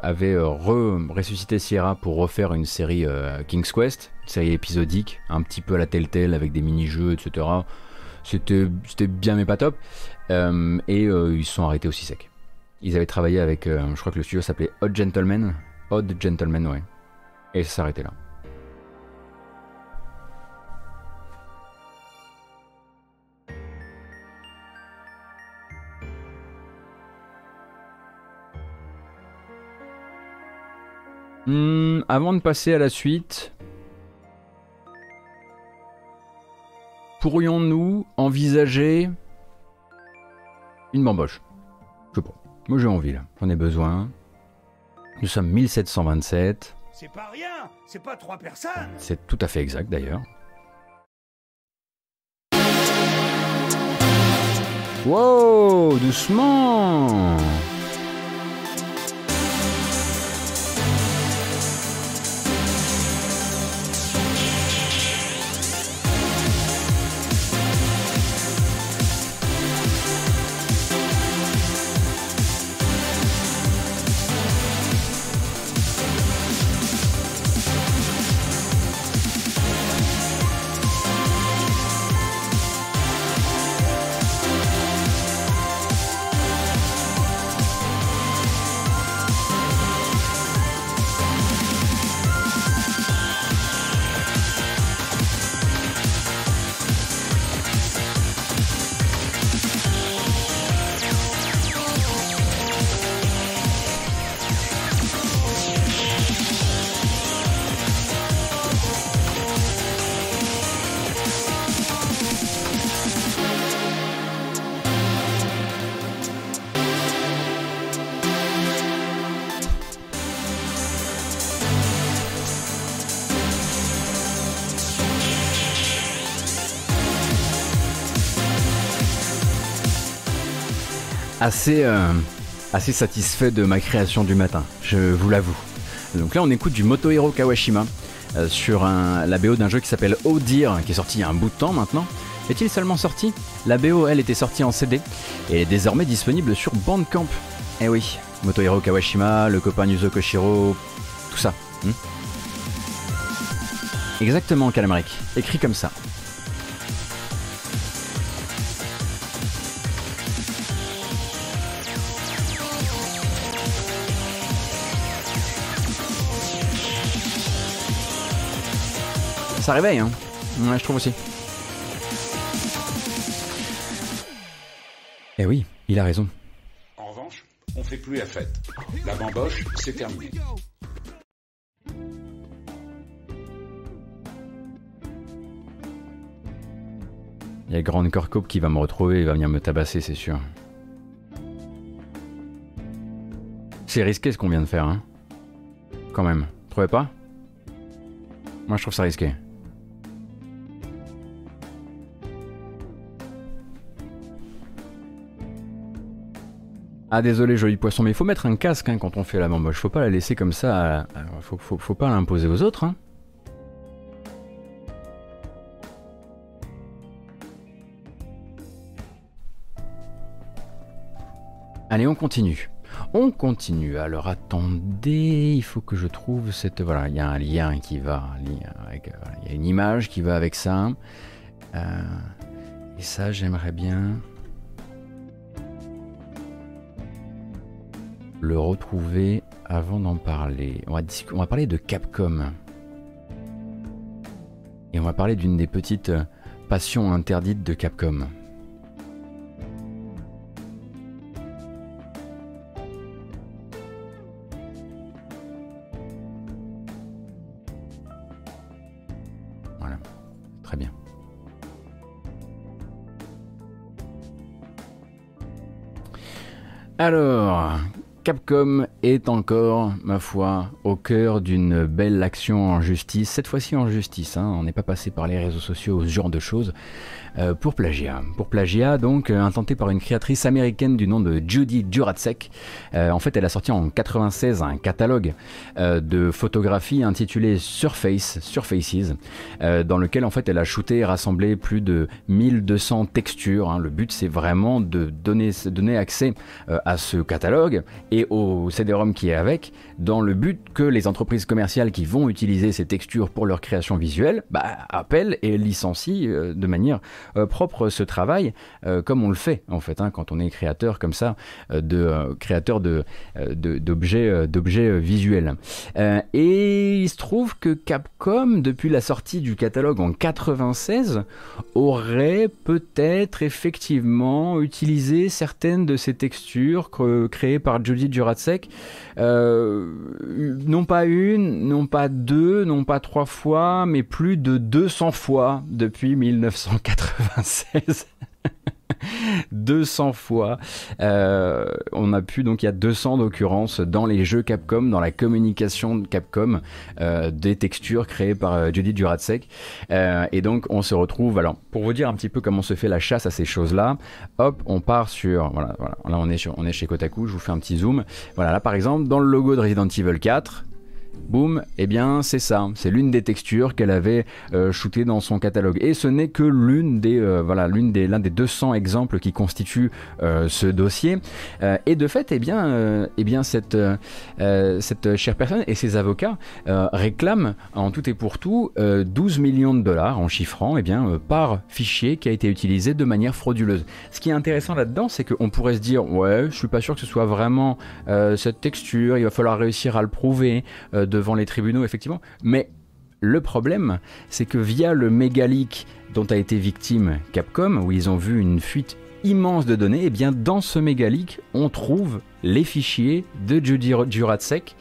avait re- ressuscité Sierra pour refaire une série euh, King's Quest, une série épisodique, un petit peu à la Telltale avec des mini-jeux et cetera. C'était, c'était bien mais pas top, euh, et euh, ils se sont arrêtés aussi sec. Ils avaient travaillé avec, euh, je crois que le studio s'appelait Odd Gentleman. Odd Gentleman, ouais. Et ça s'arrêtait là. Mmh, avant de passer à la suite, pourrions-nous envisager une bamboche? Je sais pas. Moi j'ai envie là, j'en ai besoin. Nous sommes mille sept cent vingt-sept. C'est pas rien, c'est pas trois personnes. C'est tout à fait exact d'ailleurs. Wow, doucement. Assez, euh, assez satisfait de ma création du matin, je vous l'avoue. Donc là on écoute du Motohiro Kawashima euh, sur un, la B O d'un jeu qui s'appelle Oh Dear, qui est sorti il y a un bout de temps maintenant. Est-il seulement sorti? La B O elle était sortie en C D et est désormais disponible sur Bandcamp. Eh oui, Motohiro Kawashima, le copain Yuzo Koshiro, tout ça. Hmm Exactement, Calamaric, écrit comme ça. Ça réveille, hein. Ouais, je trouve aussi. Eh oui, il a raison. En revanche, on fait plus la fête. La bamboche, c'est terminé. Il y a Grande Corcope qui va me retrouver, il va venir me tabasser, c'est sûr. C'est risqué ce qu'on vient de faire, hein. Quand même, trouvez pas? Moi, je trouve ça risqué. Ah désolé joli poisson, mais il faut mettre un casque hein, quand on fait la bamboche, faut pas la laisser comme ça, à... faut, faut, faut pas l'imposer aux autres. Hein. Allez on continue, on continue, alors attendez, il faut que je trouve cette, voilà il y a un lien qui va, avec... il y a une image qui va avec ça, euh... et ça j'aimerais bien... le retrouver avant d'en parler. On va, on va parler de Capcom. Et on va parler d'une des petites passions interdites de Capcom. Voilà. Très bien. Alors... Capcom est encore, ma foi, au cœur d'une belle action en justice, cette fois-ci en justice, hein, on n'est pas passé par les réseaux sociaux, ce genre de choses, euh, pour plagiat. Pour plagiat, donc, euh, intenté par une créatrice américaine du nom de Judy Juracek. Euh, en fait, elle a sorti en quatre-vingt-seize un catalogue euh, de photographies intitulé Surface, Surfaces, euh, dans lequel, en fait, elle a shooté et rassemblé plus de mille deux cents textures. Hein. Le but, c'est vraiment de donner, donner accès euh, à ce catalogue et et au C D-ROM qui est avec, dans le but que les entreprises commerciales qui vont utiliser ces textures pour leur création visuelle bah, appellent et licencient euh, de manière euh, propre ce travail, euh, comme on le fait en fait, hein, quand on est créateur comme ça, euh, de, euh, créateur de, euh, de, d'objets, euh, d'objets visuels. Euh, et il se trouve que Capcom, depuis la sortie du catalogue en quatre-vingt-seize, aurait peut-être effectivement utilisé certaines de ces textures créées par Judy Juracek, euh, non pas une, non pas deux, non pas trois fois, mais plus de deux cents fois depuis mille neuf cent quatre-vingt-seize. deux cents fois euh, on a pu, donc il y a deux cents d'occurrence dans les jeux Capcom, dans la communication de Capcom, euh, des textures créées par euh, Judy Juracek, euh, et donc on se retrouve, alors pour vous dire un petit peu comment se fait la chasse à ces choses là, hop on part sur, voilà, voilà là on est, sur, on est chez Kotaku, je vous fais un petit zoom, voilà là par exemple dans le logo de Resident Evil quatre, boum, eh bien c'est ça, c'est l'une des textures qu'elle avait euh, shootée dans son catalogue, et ce n'est que l'une des euh, voilà, l'une des l'un des deux cents exemples qui constituent euh, ce dossier, euh, et de fait eh bien euh, eh bien cette euh, cette chère personne et ses avocats euh, réclament en tout et pour tout euh, douze millions de dollars en chiffrant eh bien euh, par fichier qui a été utilisé de manière frauduleuse. Ce qui est intéressant là-dedans, c'est qu'on pourrait se dire ouais, je suis pas sûr que ce soit vraiment euh, cette texture, il va falloir réussir à le prouver euh, devant les tribunaux, effectivement, mais le problème, c'est que via le méga leak dont a été victime Capcom, où ils ont vu une fuite immense de données, et bien dans ce méga leak, on trouve les fichiers de Judy Juracek,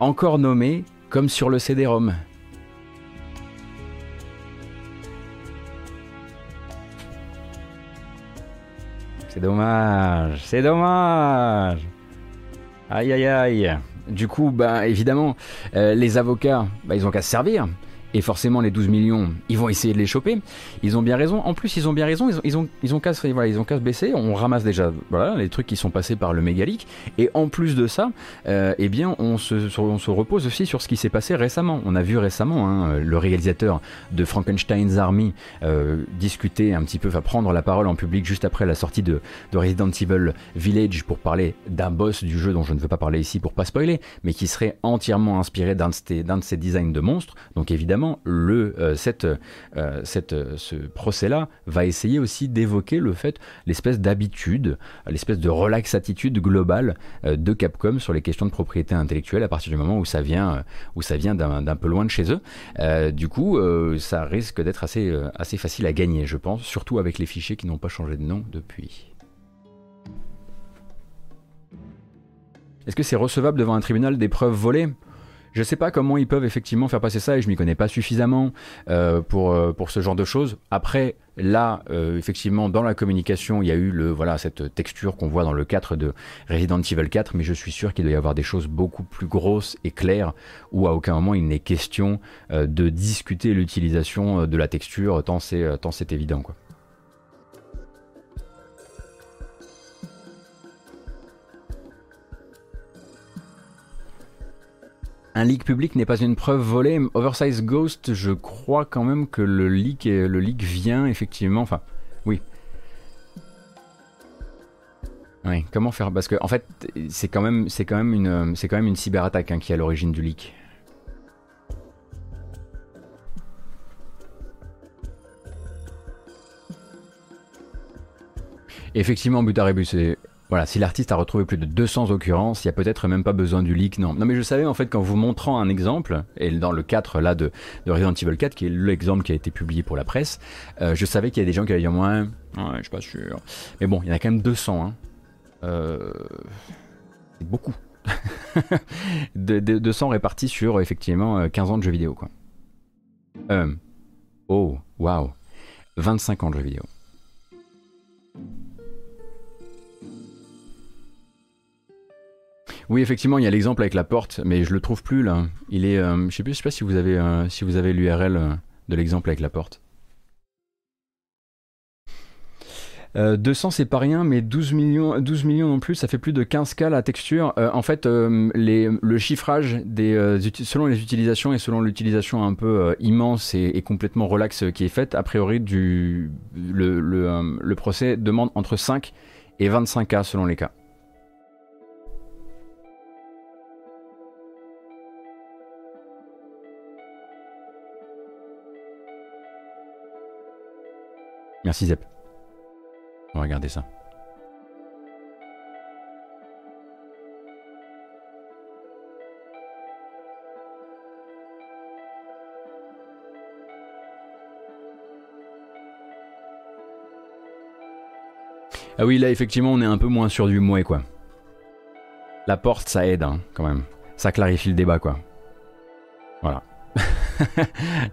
encore nommés comme sur le C D-ROM. C'est dommage, c'est dommage. Aïe aïe aïe. Du coup, bah, évidemment, euh, les avocats, bah, ils ont qu'à se servir. Et forcément, les douze millions, ils vont essayer de les choper. Ils ont bien raison. En plus, ils ont bien raison. Ils ont, ils ont, ils ont qu'à se, voilà, ils ont qu'à se baisser. On ramasse déjà, voilà, les trucs qui sont passés par le mégalique. Et en plus de ça, euh, eh bien, on se, on se repose aussi sur ce qui s'est passé récemment. On a vu récemment hein, le réalisateur de Frankenstein's Army euh, discuter un petit peu, enfin prendre la parole en public juste après la sortie de, de Resident Evil Village pour parler d'un boss du jeu dont je ne veux pas parler ici pour pas spoiler, mais qui serait entièrement inspiré d'un de, d'un de ses designs de monstres. Donc évidemment. Le, euh, cette, euh, cette, euh, ce procès-là va essayer aussi d'évoquer le fait, l'espèce d'habitude, l'espèce de relax-attitude globale euh, de Capcom sur les questions de propriété intellectuelle à partir du moment où ça vient, euh, où ça vient d'un, d'un peu loin de chez eux. Euh, du coup, euh, ça risque d'être assez, euh, assez facile à gagner, je pense, surtout avec les fichiers qui n'ont pas changé de nom depuis. Est-ce que c'est recevable devant un tribunal des preuves volées ? Je sais pas comment ils peuvent effectivement faire passer ça et je m'y connais pas suffisamment euh, pour, euh, pour ce genre de choses. Après, là, euh, effectivement, dans la communication, il y a eu le, voilà, cette texture qu'on voit dans le quatre de Resident Evil quatre, mais je suis sûr qu'il doit y avoir des choses beaucoup plus grosses et claires où à aucun moment il n'est question euh, de discuter l'utilisation de la texture, tant c'est, euh, tant c'est évident, quoi. Un leak public n'est pas une preuve volée. Oversize Ghost, je crois quand même que le leak, est, le leak vient effectivement. Enfin, oui. Oui, comment faire ? Parce que, en fait, c'est quand même, c'est quand même une, c'est quand même une cyberattaque hein, qui est à l'origine du leak. Effectivement, but à rébus, c'est. Voilà, si l'artiste a retrouvé plus de deux cents occurrences, il n'y a peut-être même pas besoin du leak, non. Non mais je savais en fait qu'en vous montrant un exemple, et dans le quatre là de, de Resident Evil quatre, qui est l'exemple qui a été publié pour la presse, euh, je savais qu'il y a des gens qui allaient dire « Ouais, ouais je suis pas sûr ». Mais bon, il y en a quand même deux cents, hein. Euh... C'est beaucoup. de, de, deux cents répartis sur effectivement quinze ans de jeux vidéo, quoi. Euh... Oh, waouh. vingt-cinq ans de jeux vidéo. Oui, effectivement, il y a l'exemple avec la porte, mais je le trouve plus là. Il est, euh, je sais plus, je sais pas si vous avez, euh, si vous avez l'U R L euh, de l'exemple avec la porte. Euh, deux cents c'est pas rien, mais douze millions, douze millions non plus, ça fait plus de quinze K la texture. Euh, en fait, euh, les, le chiffrage des, euh, selon les utilisations et selon l'utilisation un peu euh, immense et, et complètement relax qui est faite, a priori du, le, le, euh, le procès demande entre cinq et vingt-cinq K selon les cas. Merci Zep. On va regarder ça. Ah oui, là effectivement on est un peu moins sur du mouet quoi. La porte ça aide hein, quand même. Ça clarifie le débat quoi. Voilà.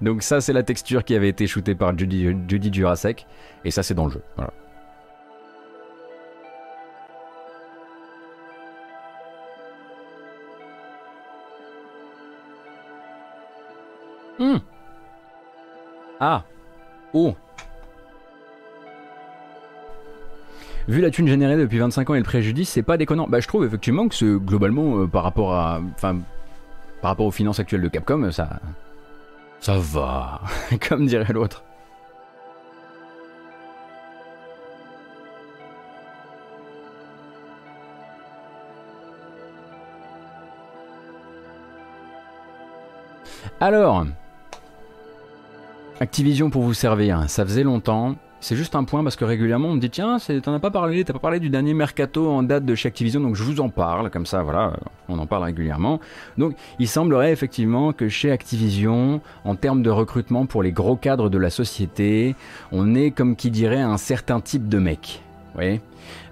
Donc ça c'est la texture qui avait été shootée par Judy, Judy Juracek. Et ça c'est dans le jeu. Voilà. Mmh. Ah. Oh. Vu la thune générée depuis vingt-cinq ans et le préjudice, c'est pas déconnant. Bah je trouve effectivement que ce, globalement, euh, par rapport à, enfin, par rapport aux finances actuelles de Capcom, ça, ça va, comme dirait l'autre. Alors, Activision pour vous servir, ça faisait longtemps. C'est juste un point parce que régulièrement on me dit tiens t'en as pas parlé, t'as pas parlé du dernier mercato en date de chez Activision, donc je vous en parle comme ça, voilà, on en parle régulièrement. Donc il semblerait effectivement que chez Activision, en termes de recrutement pour les gros cadres de la société, on est comme qui dirait un certain type de mec. Oui.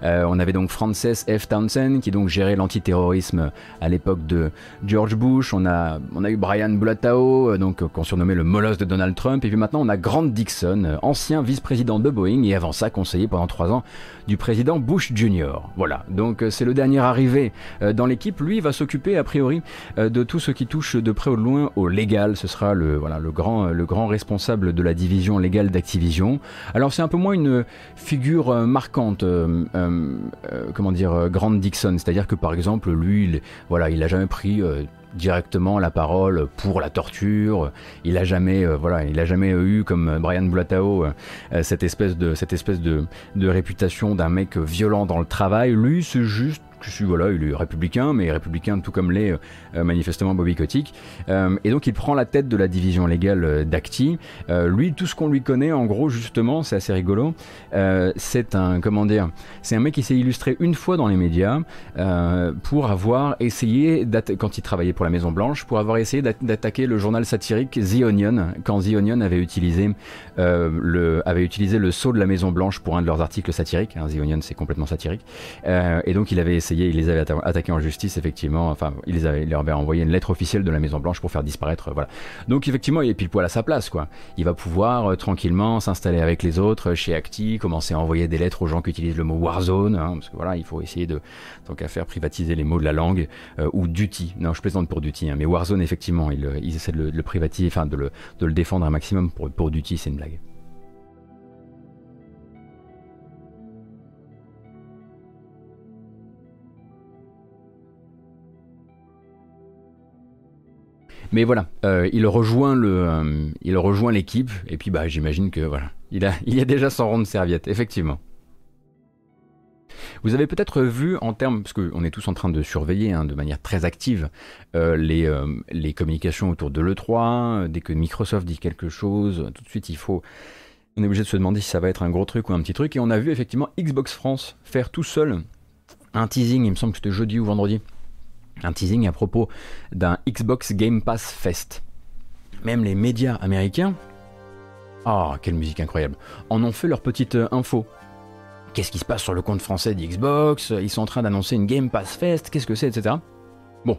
Euh, on avait donc Frances F. Townsend qui donc gérait l'antiterrorisme à l'époque de George Bush. On a, on a eu Brian Blatao, euh, donc euh, qu'on surnommait le molosse de Donald Trump. Et puis maintenant on a Grant Dixon, euh, ancien vice-président de Boeing et avant ça conseiller pendant trois ans du président Bush junior Voilà, donc euh, c'est le dernier arrivé euh, dans l'équipe. Lui va s'occuper a priori euh, de tout ce qui touche de près ou de loin au légal. Ce sera le, voilà, le, grand, euh, le grand responsable de la division légale d'Activision. Alors c'est un peu moins une figure euh, marquante. Euh, Euh, euh, comment dire, euh, Grant Dixon, c'est-à-dire que par exemple lui, il, voilà, il a jamais pris euh, directement la parole pour la torture, il a jamais, euh, voilà, il a jamais eu comme Brian Blatao euh, cette espèce de, cette espèce de, de réputation d'un mec violent dans le travail. Lui, c'est juste que voilà, il est républicain, mais républicain tout comme l'est euh, manifestement Bobby Kotick, euh, et donc il prend la tête de la division légale d'Acti. Euh, lui, tout ce qu'on lui connaît, en gros, justement, c'est assez rigolo. Euh, c'est un, comment dire, c'est un mec qui s'est illustré une fois dans les médias euh, pour avoir essayé, quand il travaillait pour la Maison Blanche, pour avoir essayé d'attaquer le journal satirique The Onion quand The Onion avait utilisé euh, le, avait utilisé le sceau de la Maison Blanche pour un de leurs articles satiriques. Hein, The Onion, c'est complètement satirique, euh, et donc il avait essayé. Il les avait atta attaqués en justice, effectivement. Enfin, il, les avait, il leur avait envoyé une lettre officielle de la Maison Blanche pour faire disparaître. Voilà. Donc, effectivement, il est pile poil à sa place, quoi. Il va pouvoir euh, tranquillement s'installer avec les autres chez Acti, commencer à envoyer des lettres aux gens qui utilisent le mot Warzone, hein, parce que voilà, il faut essayer de, tant qu'à faire, privatiser les mots de la langue, euh, ou Duty. Non, je plaisante pour Duty, hein, mais Warzone, effectivement, ils il essaient de le, de le privatiser, enfin, de le, de le défendre un maximum. Pour, pour Duty, c'est une blague. Mais voilà, euh, il rejoint le, euh, il rejoint l'équipe, et puis bah j'imagine que voilà, il a, il a déjà son rond de serviette, effectivement. Vous avez peut-être vu en termes, parce qu'on est tous en train de surveiller hein, de manière très active euh, les, euh, les communications autour de l'E trois, dès que Microsoft dit quelque chose, tout de suite il faut... On est obligé de se demander si ça va être un gros truc ou un petit truc, et on a vu effectivement Xbox France faire tout seul un teasing, il me semble que c'était jeudi ou vendredi. Un teasing à propos d'un Xbox Game Pass Fest. Même les médias américains, oh quelle musique incroyable, en ont fait leur petite euh, info. Qu'est-ce qui se passe sur le compte français d'Xbox? Ils sont en train d'annoncer une Game Pass Fest, qu'est-ce que c'est, et cetera. Bon.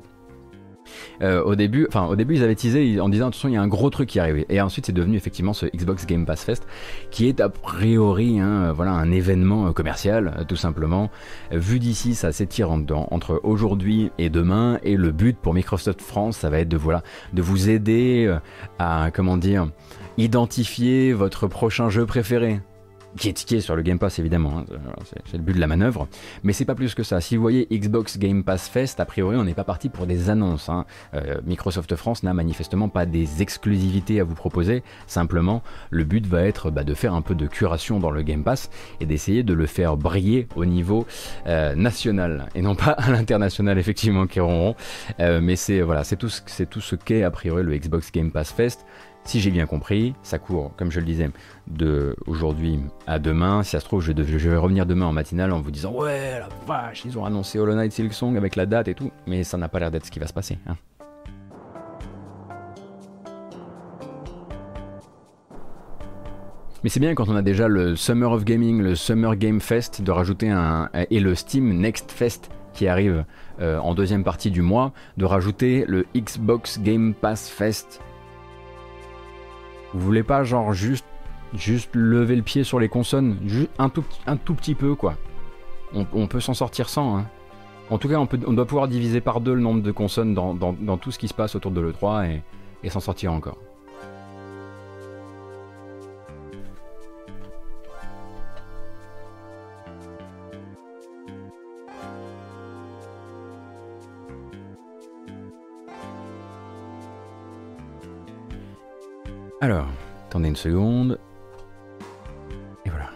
Euh, au début, enfin au début ils avaient teasé en disant attention il y a un gros truc qui arrive, et ensuite c'est devenu effectivement ce Xbox Game Pass Fest qui est a priori hein, voilà, un événement commercial tout simplement. Vu d'ici ça s'étire en, entre aujourd'hui et demain, et le but pour Microsoft France ça va être de, voilà, de vous aider à comment dire identifier votre prochain jeu préféré. Qui est tiqué sur le Game Pass évidemment, hein. C'est le but de la manœuvre, mais c'est pas plus que ça. Si vous voyez Xbox Game Pass Fest, a priori on n'est pas parti pour des annonces, hein. euh, Microsoft France n'a manifestement pas des exclusivités à vous proposer, simplement le but va être bah, de faire un peu de curation dans le Game Pass et d'essayer de le faire briller au niveau euh, national et non pas à l'international effectivement qui ronron, euh, mais c'est voilà, c'est tout, c'est tout ce qu'est a priori le Xbox Game Pass Fest. si j'ai bien compris, ça court, comme je le disais, de aujourd'hui à demain. Si ça se trouve, je, je vais revenir demain en matinale en vous disant « Ouais, la vache, ils ont annoncé Hollow Knight Silksong avec la date et tout », mais ça n'a pas l'air d'être ce qui va se passer, hein. Mais c'est bien quand on a déjà le Summer of Gaming, le Summer Game Fest, de rajouter un, et le Steam Next Fest qui arrive euh, en deuxième partie du mois, de rajouter le Xbox Game Pass Fest. Vous voulez pas genre juste, juste lever le pied sur les consonnes, juste un tout, un tout petit peu quoi. On, on peut s'en sortir sans, hein. En tout cas, on, peut, on doit pouvoir diviser par deux le nombre de consonnes dans, dans, dans tout ce qui se passe autour de l'E trois et, et s'en sortir encore. Alors, attendez une seconde. Et voilà.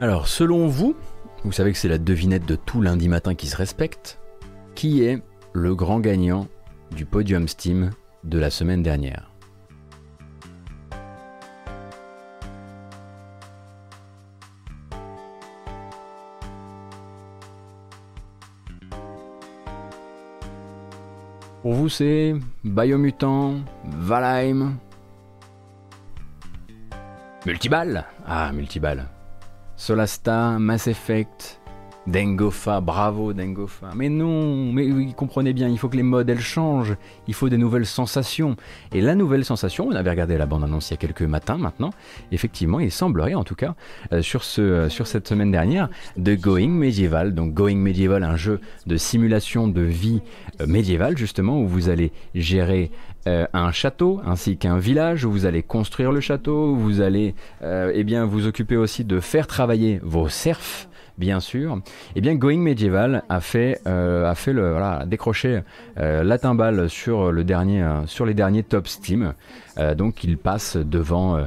Alors, selon vous, vous savez que c'est la devinette de tout lundi matin qui se respecte, qui est le grand gagnant du podium Steam de la semaine dernière? Pour vous, c'est Biomutant, Valheim, Multiball, ah Multiball, Solasta, Mass Effect, Dengofa, bravo Dengofa. Mais non, mais oui, comprenez bien, il faut que les modes elles changent, il faut des nouvelles sensations. Et la nouvelle sensation, on avait regardé la bande-annonce il y a quelques matins maintenant, effectivement, il semblerait en tout cas, euh, sur, ce, euh, sur cette semaine dernière, de Going Medieval. Donc Going Medieval, un jeu de simulation de vie euh, médiévale justement, où vous allez gérer euh, un château ainsi qu'un village, où vous allez construire le château, où vous allez euh, eh bien, vous occuper aussi de faire travailler vos serfs, bien sûr. Eh bien, Going Medieval a fait, euh, a fait le, voilà, décroché euh, la timbale sur le dernier, euh, sur les derniers top Steam. Euh, donc, il passe devant euh,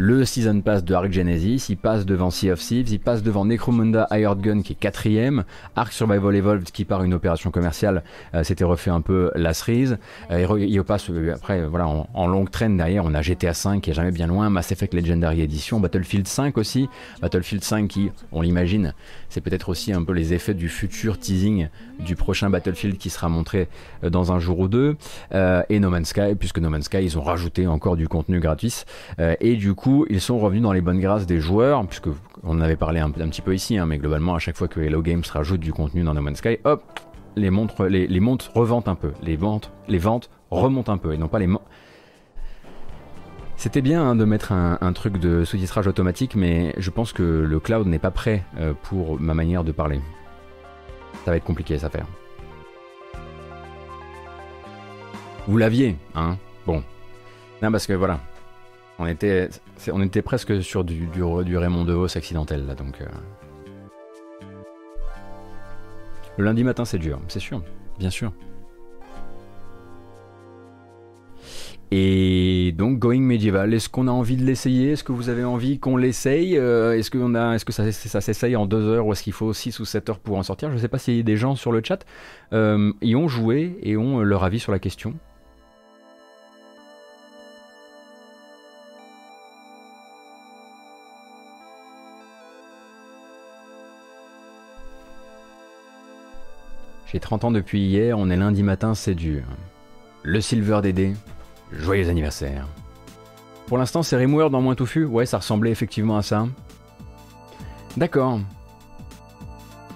le Season Pass de Ark Genesis, il passe devant Sea of Thieves, il passe devant Necromunda Hired Gun qui est quatrième, Ark Survival Evolved qui part une opération commerciale, euh, s'était refait un peu la cerise. Euh, il, il passe euh, après, voilà, en, en longue traîne derrière, on a G T A cinq qui est jamais bien loin, Mass Effect Legendary Edition, Battlefield cinq aussi, Battlefield cinq qui, on l'imagine, c'est peut-être aussi un peu les effets du futur teasing du prochain Battlefield qui sera montré dans un jour ou deux, euh, et No Man's Sky, puisque No Man's Sky, ils ont rajouté encore du contenu gratuit, euh, et du coup ils sont revenus dans les bonnes grâces des joueurs, puisque on en avait parlé un, un petit peu ici, hein, mais globalement à chaque fois que Hello Games rajoute du contenu dans No Man's Sky, hop, les montres, les, les montres reventent un peu, les ventes, les ventes remontent un peu, et non pas les montres. C'était bien hein, de mettre un, un truc de sous-titrage automatique, mais je pense que le cloud n'est pas prêt euh, pour ma manière de parler. Ça va être compliqué cette affaire. Vous l'aviez, hein? Bon. Non, parce que voilà. On était, on était presque sur du, du, du Raymond DeVos accidentel, là, donc... Euh... Le lundi matin, c'est dur, c'est sûr, bien sûr. Et donc, Going Medieval, est-ce qu'on a envie de l'essayer? Est-ce que vous avez envie qu'on l'essaye? euh, Est-ce que, on a, est-ce que ça, ça s'essaye en deux heures, ou est-ce qu'il faut six ou sept heures pour en sortir? Je ne sais pas s'il y a des gens sur le chat euh, y ont joué et ont leur avis sur la question. J'ai trente ans depuis hier, on est lundi matin, c'est dur. Le Silver Dédé, joyeux anniversaire. Pour l'instant, c'est Rimworld en moins touffu. Ouais, ça ressemblait effectivement à ça. D'accord.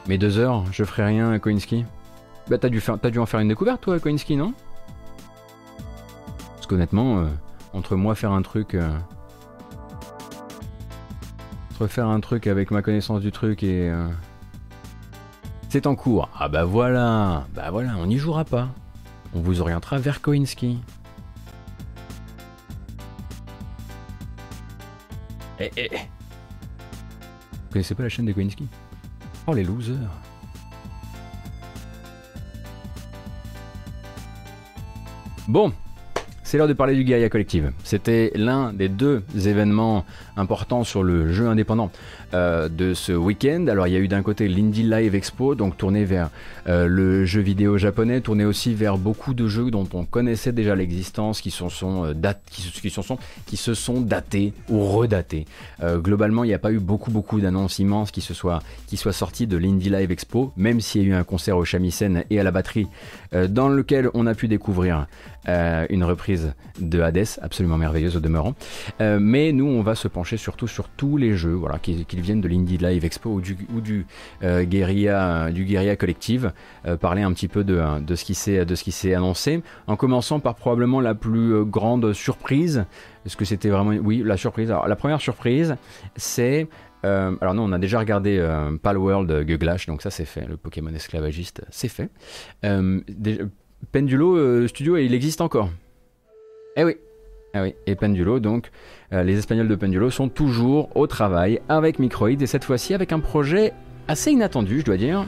Mais deux heures, je ferai rien, Koinski. Bah, t'as dû, faire, t'as dû en faire une découverte, toi, Koinski, non? Parce qu'honnêtement, euh, entre moi faire un truc... Euh, entre faire un truc avec ma connaissance du truc et... Euh, c'est en cours. Ah bah voilà, bah voilà, on n'y jouera pas. On vous orientera vers Koinski. Eh eh. Vous connaissez pas la chaîne de Koinski? Oh les losers. Bon, c'est l'heure de parler du Guerrilla Collective. C'était l'un des deux événements importants sur le jeu indépendant euh, de ce week-end. Alors il y a eu d'un côté l'Indie Live Expo, donc tourné vers euh, le jeu vidéo japonais, tourné aussi vers beaucoup de jeux dont on connaissait déjà l'existence, qui, sont, sont, euh, date, qui, qui, sont, sont, qui se sont datés ou redatés. Euh, globalement, il n'y a pas eu beaucoup, beaucoup d'annonces immenses qui se soient, qui soient sorties de l'Indie Live Expo, même s'il y a eu un concert au shamisen et à la batterie, euh, dans lequel on a pu découvrir euh, une reprise de Hades, absolument merveilleuse au demeurant. Euh, mais nous, on va se pencher surtout sur tous les jeux, voilà, qu'ils qu'ils viennent de l'Indie Live Expo ou du, ou du euh, Guerrilla, du Guerrilla Collective, euh, parler un petit peu de, de ce qui s'est, de ce qui s'est annoncé, en commençant par probablement la plus grande surprise. Est-ce que c'était vraiment... Oui, la surprise. Alors, la première surprise, c'est... Euh, alors non, on a déjà regardé euh, Palworld euh, Guglash, donc ça c'est fait, le Pokémon esclavagiste, c'est fait. Euh, déjà, Pendulo euh, Studio, il existe encore. Eh oui, eh oui. Et Pendulo, donc, euh, les Espagnols de Pendulo sont toujours au travail avec Microïd, et cette fois-ci avec un projet assez inattendu, je dois dire.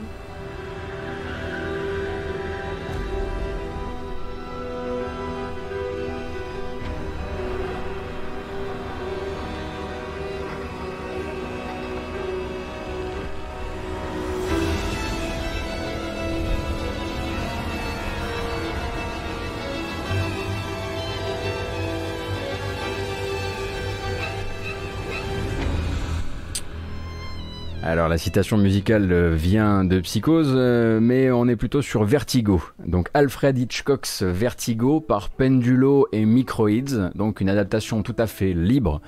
Alors la citation musicale vient de Psychose, euh, mais on est plutôt sur Vertigo. Donc Alfred Hitchcock's Vertigo par Pendulo et Microids, donc une adaptation tout à fait libre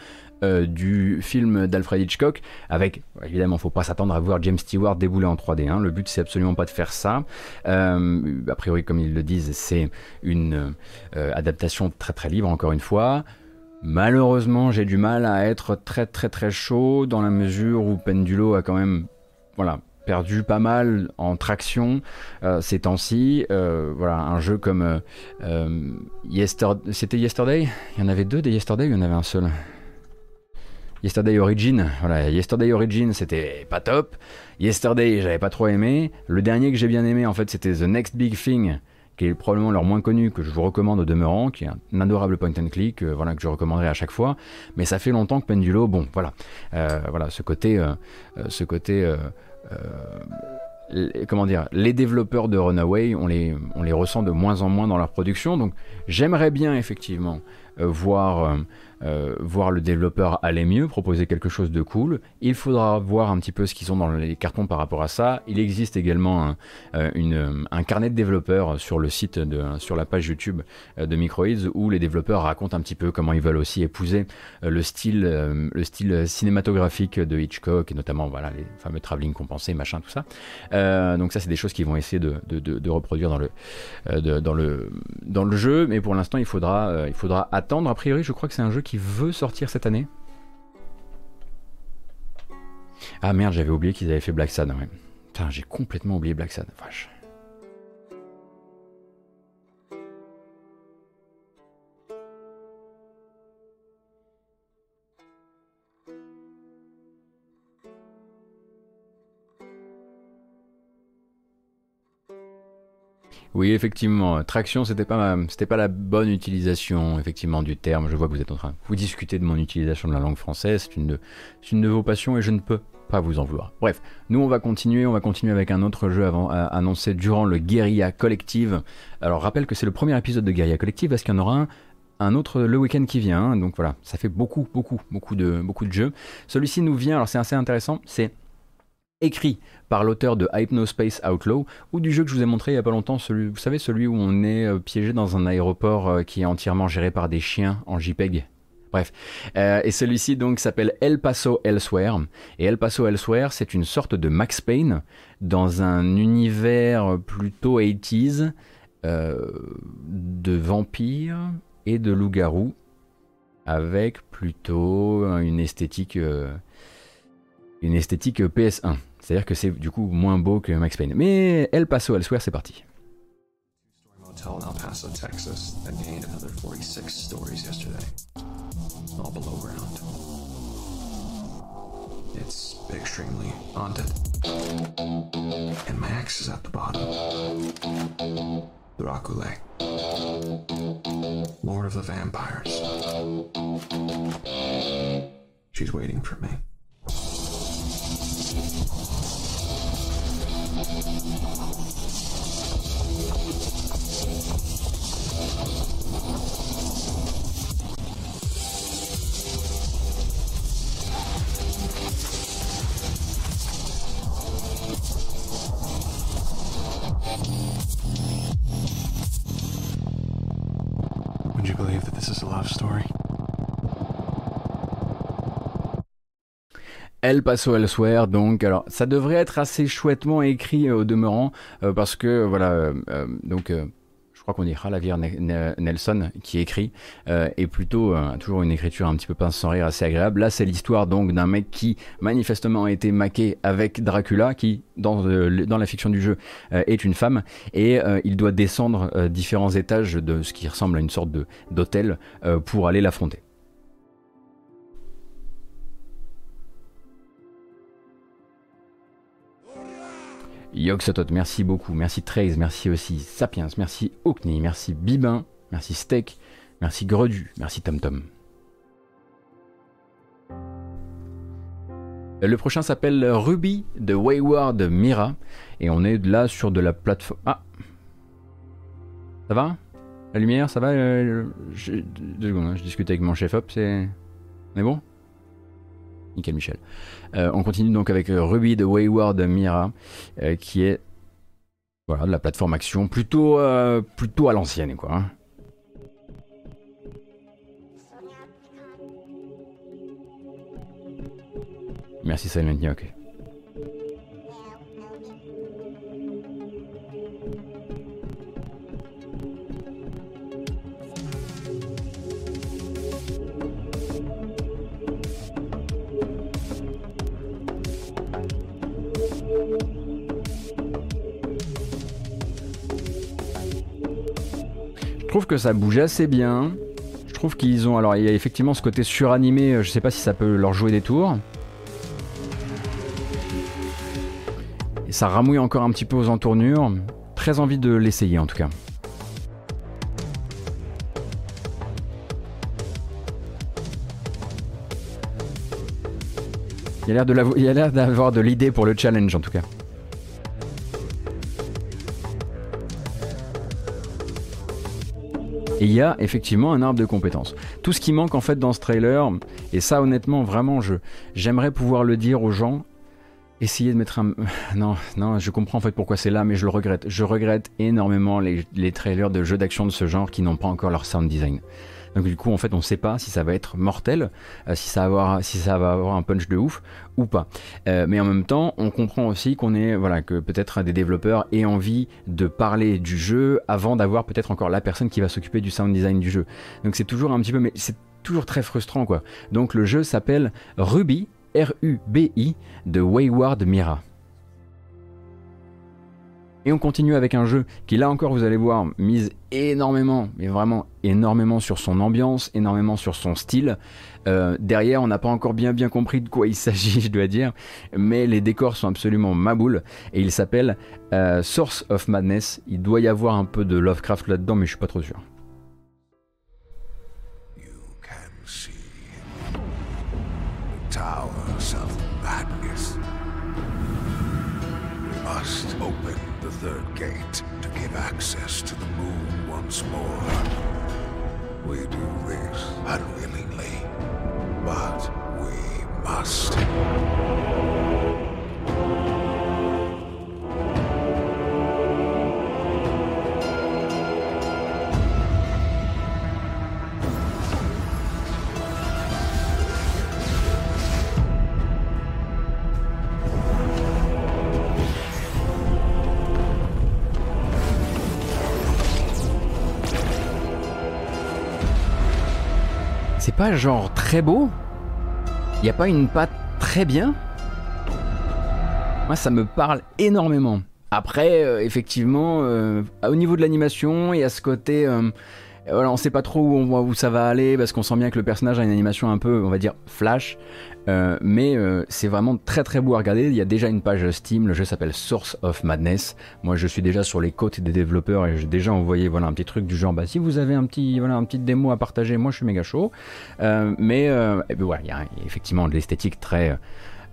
euh, du film d'Alfred Hitchcock, avec, évidemment, faut pas s'attendre à voir James Stewart débouler en trois D, hein. Le but c'est absolument pas de faire ça. Euh, a priori, comme ils le disent, c'est une euh, adaptation très très libre, encore une fois. Malheureusement, j'ai du mal à être très très très chaud dans la mesure où Pendulo a quand même, voilà, perdu pas mal en traction euh, ces temps-ci. Euh, voilà, un jeu comme euh, euh, Yester... c'était Yesterday. Il y en avait deux des Yesterday, ou il y en avait un seul. Yesterday Origin, voilà, Yesterday Origin c'était pas top. Yesterday, j'avais pas trop aimé. Le dernier que j'ai bien aimé en fait, c'était The Next Big Thing, qui est probablement leur moins connu, que je vous recommande au demeurant, qui est un adorable point and click, euh, voilà, que je recommanderai à chaque fois. Mais ça fait longtemps que Pendulo, bon, voilà, euh, voilà, ce côté, euh, ce côté, euh, euh, les, comment dire, les développeurs de Runaway, on les, on les ressent de moins en moins dans leur production. Donc, j'aimerais bien effectivement euh, voir, euh, euh, voir le développeur aller mieux, proposer quelque chose de cool. Il faudra voir un petit peu ce qu'ils ont dans les cartons par rapport à ça. Il existe également un, euh, une, un carnet de développeurs sur le site, de, sur la page YouTube de Microids, où les développeurs racontent un petit peu comment ils veulent aussi épouser le style, euh, le style cinématographique de Hitchcock, et notamment voilà, les fameux travelling compensés, machin, tout ça. Euh, donc ça, c'est des choses qu'ils vont essayer de, de, de, de reproduire dans le, euh, de, dans, le, dans le jeu. Mais pour l'instant, il faudra, euh, il faudra attendre. A priori, je crois que c'est un jeu qui veut sortir cette année. Ah merde, j'avais oublié qu'ils avaient fait Black Sad. Ouais. Putain, j'ai complètement oublié Black Sad. Vache. Oui, effectivement, traction, c'était pas, c'était pas la bonne utilisation, effectivement, du terme. Je vois que vous êtes en train de vous discuter de mon utilisation de la langue française. C'est une de, c'est une de vos passions et je ne peux pas vous en vouloir. Bref, nous, on va continuer. On va continuer avec un autre jeu avant, euh, annoncé durant le Guerrilla Collective. Alors, rappelle que c'est le premier épisode de Guerrilla Collective parce qu'il y en aura un. Un autre le week-end qui vient, hein. Donc voilà, ça fait beaucoup, beaucoup, beaucoup de, beaucoup de jeux. Celui-ci nous vient, alors c'est assez intéressant, c'est écrit par l'auteur de Hypnospace Outlaw, ou du jeu que je vous ai montré il n'y a pas longtemps, celui, vous savez, celui où on est euh, piégé dans un aéroport euh, qui est entièrement géré par des chiens en JPEG. Bref, euh, et celui-ci donc s'appelle El Paso Elsewhere, et El Paso Elsewhere, c'est une sorte de Max Payne dans un univers plutôt eighties euh, de vampires et de loups-garous, avec plutôt une esthétique euh, une esthétique P S un. C'est-à-dire que c'est du coup moins beau que Max Payne. Mais El Paso Elsewhere, c'est parti. Hotel in El Paso, Texas, that gained another forty-six stories yesterday, all below ground. It's extremely haunted, and Max is at the bottom. Dracula. Lord of the Vampires. She's waiting for me. Would you believe that this is a love story? El Paso Elsewhere, donc alors ça devrait être assez chouettement écrit euh, au demeurant euh, parce que voilà euh, euh, donc euh, je crois qu'on dit Javier Nelson qui écrit euh, et plutôt euh, toujours une écriture un petit peu pince sans rire assez agréable. Là c'est l'histoire donc d'un mec qui manifestement a été maqué avec Dracula qui dans, euh, dans la fiction du jeu euh, est une femme et euh, il doit descendre euh, différents étages de ce qui ressemble à une sorte de d'hôtel euh, pour aller l'affronter. Yoxotot, merci beaucoup, merci Trace, merci aussi Sapiens, merci Okni, merci Bibin, merci Steak, merci Gredu, merci TomTom. Le prochain s'appelle Ruby de Wayward Mira et on est là sur de la plateforme... Ah, ça va? La lumière, ça va? Deux secondes, hein, je discute avec mon chef-op, c'est... On est bon? Nickel Michel. Euh, on continue donc avec Ruby de Wayward Mira, euh, qui est voilà, de la plateforme action plutôt, euh, plutôt à l'ancienne, quoi. Merci Silent Niok. Je trouve que ça bouge assez bien. Je trouve qu'ils ont... Alors, il y a effectivement ce côté suranimé. Je sais pas si ça peut leur jouer des tours. Et ça ramouille encore un petit peu aux entournures. Très envie de l'essayer, en tout cas. Il y a l'air d'avoir de l'idée pour le challenge, en tout cas. Et il y a effectivement un arbre de compétences. Tout ce qui manque en fait dans ce trailer, et ça honnêtement vraiment je j'aimerais pouvoir le dire aux gens, essayez de mettre un... Non, non, je comprends en fait pourquoi c'est là, mais je le regrette. Je regrette énormément les, les trailers de jeux d'action de ce genre qui n'ont pas encore leur sound design. Donc du coup en fait on ne sait pas si ça va être mortel, euh, si, ça va avoir, si ça va avoir un punch de ouf ou pas. Euh, mais en même temps on comprend aussi qu'on est voilà que peut-être des développeurs aient envie de parler du jeu avant d'avoir peut-être encore la personne qui va s'occuper du sound design du jeu. Donc c'est toujours un petit peu mais c'est toujours très frustrant quoi. Donc le jeu s'appelle Ruby, R U B I de Wayward Mira. Et on continue avec un jeu qui là encore vous allez voir mise énormément, mais vraiment énormément sur son ambiance, énormément sur son style. Euh, derrière on n'a pas encore bien bien compris de quoi il s'agit je dois dire, mais les décors sont absolument maboules et il s'appelle euh, Source of Madness. Il doit y avoir un peu de Lovecraft là-dedans mais je suis pas trop sûr. You can see the towers of madness. We must open the third gate to give access to the moon once more. We do this unwillingly, but we must. C'est pas genre très beau? Y a pas une patte très bien? Moi ça me parle énormément. Après euh, effectivement euh, au niveau de l'animation il y a ce côté euh, Et voilà, on sait pas trop où, on, où ça va aller parce qu'on sent bien que le personnage a une animation un peu, on va dire, flash. Euh, mais euh, c'est vraiment très très beau à regarder. Il y a déjà une page Steam, le jeu s'appelle Source of Madness. Moi je suis déjà sur les côtes des développeurs et j'ai déjà envoyé voilà, un petit truc du genre bah, si vous avez un petit, voilà, un petit démo à partager, moi je suis méga chaud. Euh, mais euh, et ben, voilà, il y a effectivement de l'esthétique très...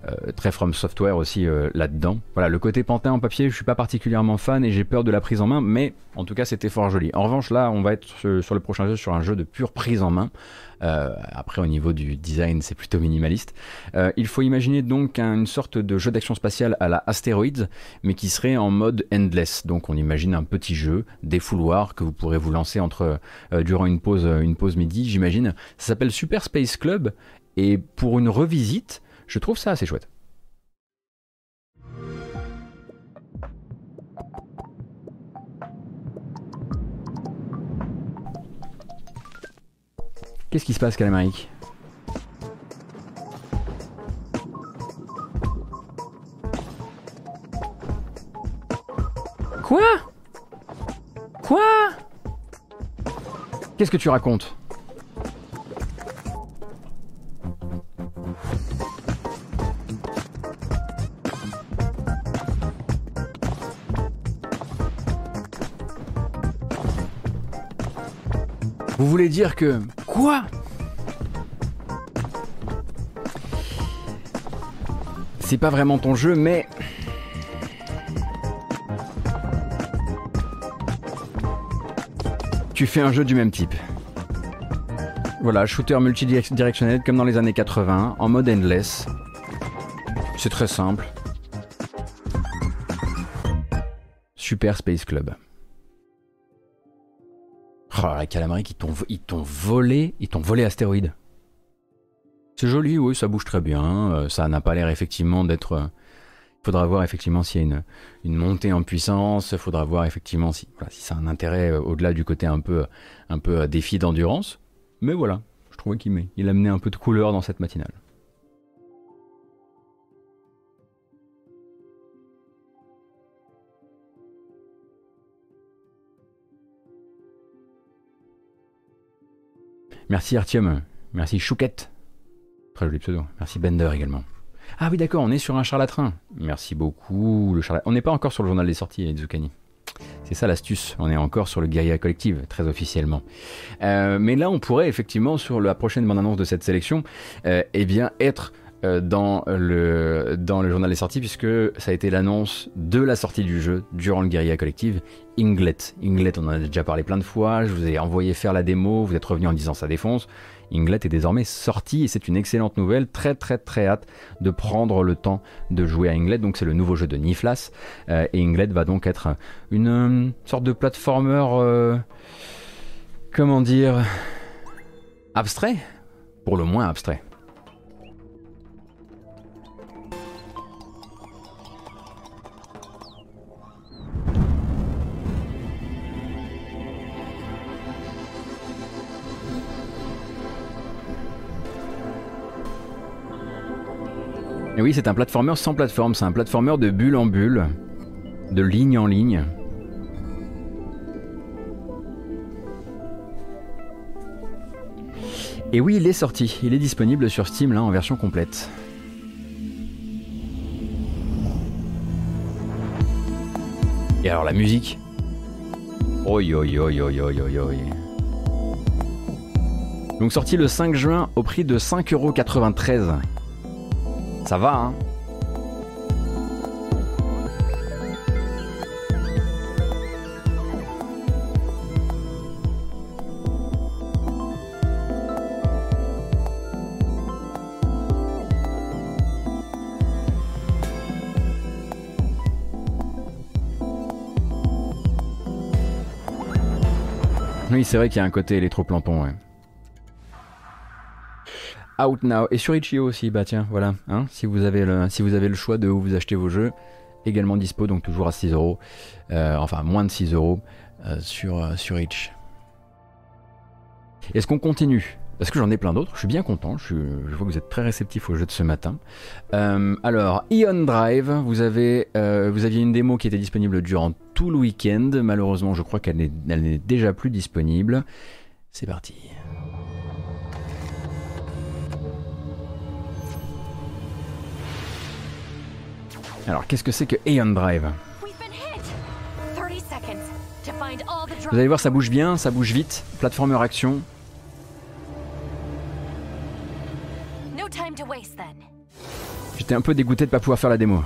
Euh, très From Software aussi euh, là-dedans. Voilà, le côté pantin en papier, je suis pas particulièrement fan et j'ai peur de la prise en main, mais en tout cas c'était fort joli. En revanche là, on va être sur, sur le prochain jeu sur un jeu de pure prise en main. Euh, après au niveau du design, c'est plutôt minimaliste. Euh, il faut imaginer donc un, une sorte de jeu d'action spatiale à la Astéroïdes, mais qui serait en mode endless. Donc on imagine un petit jeu, des fouloirs que vous pourrez vous lancer entre euh, durant une pause, une pause midi, j'imagine. Ça s'appelle Super Space Club et pour une revisite. Je trouve ça assez chouette. Qu'est-ce qui se passe, Calamaric ? Quoi ? Quoi ? Qu'est-ce que tu racontes ? Vous voulez dire que... Quoi ? C'est pas vraiment ton jeu, mais... Tu fais un jeu du même type. Voilà, shooter multidirectionnel comme dans les années quatre-vingts, en mode endless. C'est très simple. Super Space Club. Oh là, les Calamari qui t'ont volé, ils t'ont volé Astéroïde. C'est joli, oui, ça bouge très bien. Euh, ça n'a pas l'air effectivement d'être. Il euh, faudra voir effectivement s'il y a une, une montée en puissance. Il faudra voir effectivement si, voilà, si ça a un intérêt euh, au-delà du côté un peu, un peu euh, défi d'endurance. Mais voilà, je trouvais qu'il il amenait un peu de couleur dans cette matinale. Merci Artium, merci Chouquette, très joli pseudo, merci Bender également. Ah oui d'accord, on est sur un charlatrin, merci beaucoup le charlatran. On n'est pas encore sur le journal des sorties, Izukani. C'est ça l'astuce, on est encore sur le Guerrilla Collective, très officiellement. Euh, mais là on pourrait effectivement, sur la prochaine bande-annonce de cette sélection, euh, eh bien être euh, dans, le, dans le journal des sorties, puisque ça a été l'annonce de la sortie du jeu durant le Guerrilla Collective. Inglet. Inglet, on en a déjà parlé plein de fois, je vous ai envoyé faire la démo, vous êtes revenu en disant ça défonce. Inglet est désormais sorti et c'est une excellente nouvelle, très très très hâte de prendre le temps de jouer à Inglet, donc c'est le nouveau jeu de Niflas, euh, et Inglet va donc être une euh, sorte de platformer, euh, comment dire, abstrait, pour le moins abstrait. Et oui, c'est un platformer sans plateforme, c'est un platformer de bulle en bulle, de ligne en ligne. Et oui, il est sorti, il est disponible sur Steam là en version complète. Et alors la musique. Oi oi oi oi oi oi oi. Donc sorti le cinq juin au prix de cinq euros quatre-vingt-treize. Ça va, hein? Oui, c'est vrai qu'il y a un côté électroplampon, ouais. Out Now, et sur Itch point io aussi, bah tiens, voilà, hein, si vous avez le, si vous avez le choix de où vous achetez vos jeux, également dispo, donc toujours à six euros, enfin moins de six euros sur, euh, sur Itch. Est-ce qu'on continue ? Parce que j'en ai plein d'autres, je suis bien content, je, suis, je vois que vous êtes très réceptifs au jeu de ce matin. Euh, alors, Ion Drive, vous, avez, euh, vous aviez une démo qui était disponible durant tout le week-end, malheureusement je crois qu'elle n'est déjà plus disponible. C'est parti. Alors, qu'est-ce que c'est que Aeon Drive? Vous allez voir, ça bouge bien, ça bouge vite. Platformer action. J'étais un peu dégoûté de ne pas pouvoir faire la démo.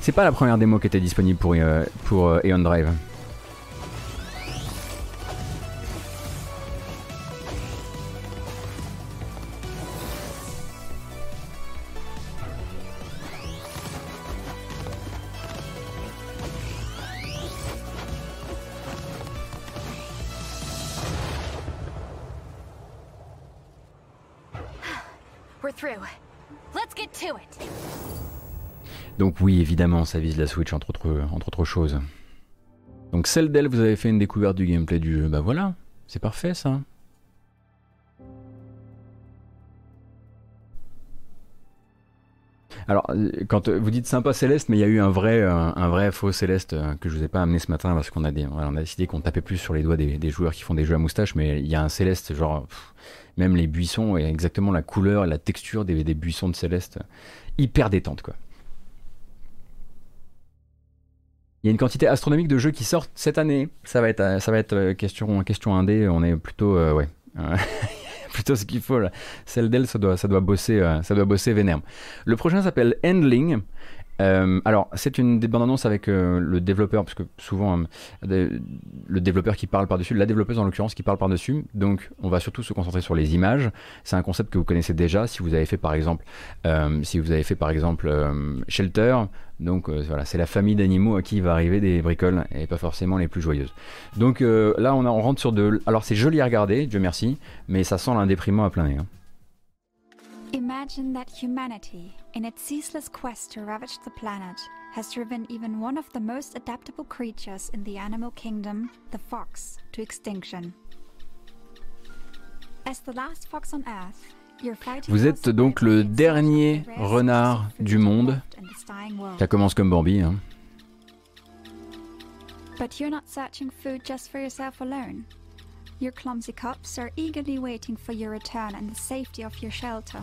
C'est pas la première démo qui était disponible pour, euh, pour euh, Aeon Drive. Donc oui, évidemment, ça vise la Switch, entre autres, entre autres choses. Donc celle d'elle, vous avez fait une découverte du gameplay du jeu. Bah voilà, c'est parfait ça. Alors, quand vous dites sympa Céleste, mais il y a eu un vrai, un vrai faux Céleste que je vous ai pas amené ce matin parce qu'on a, on a décidé qu'on tapait plus sur les doigts des, des joueurs qui font des jeux à moustache, mais il y a un Céleste, genre, pff, même les buissons et exactement la couleur et la texture des, des buissons de Céleste, hyper détente quoi. Il y a une quantité astronomique de jeux qui sortent cette année. Ça va être, ça va être question, question indé. On est plutôt, euh, ouais, plutôt ce qu'il faut. Là. Celle d'elle, ça doit, ça doit bosser, euh, ça doit bosser vénère. Le prochain s'appelle Handling. Euh, alors, c'est une bande-annonce avec euh, le développeur, parce que souvent, euh, le développeur qui parle par-dessus, la développeuse en l'occurrence qui parle par-dessus, donc on va surtout se concentrer sur les images. C'est un concept que vous connaissez déjà, si vous avez fait par exemple, euh, si vous avez fait, par exemple euh, Shelter, donc euh, voilà, c'est la famille d'animaux à qui va arriver des bricoles, et pas forcément les plus joyeuses. Donc euh, là, on, a, on rentre sur de... Alors c'est joli à regarder, Dieu merci, mais ça sent l'un déprimant à plein nez. Hein. Imagine that humanity, in its ceaseless quest to ravage the planet, has driven even one of the most adaptable creatures in the animal kingdom, the fox, to extinction. As the last fox on Earth, you're fighting. Vous êtes donc le dernier renard du monde. Ça commence comme Bambi, hein. But you're not searching food just for yourself alone. Your clumsy cops are eagerly waiting for your return and the safety of your shelter.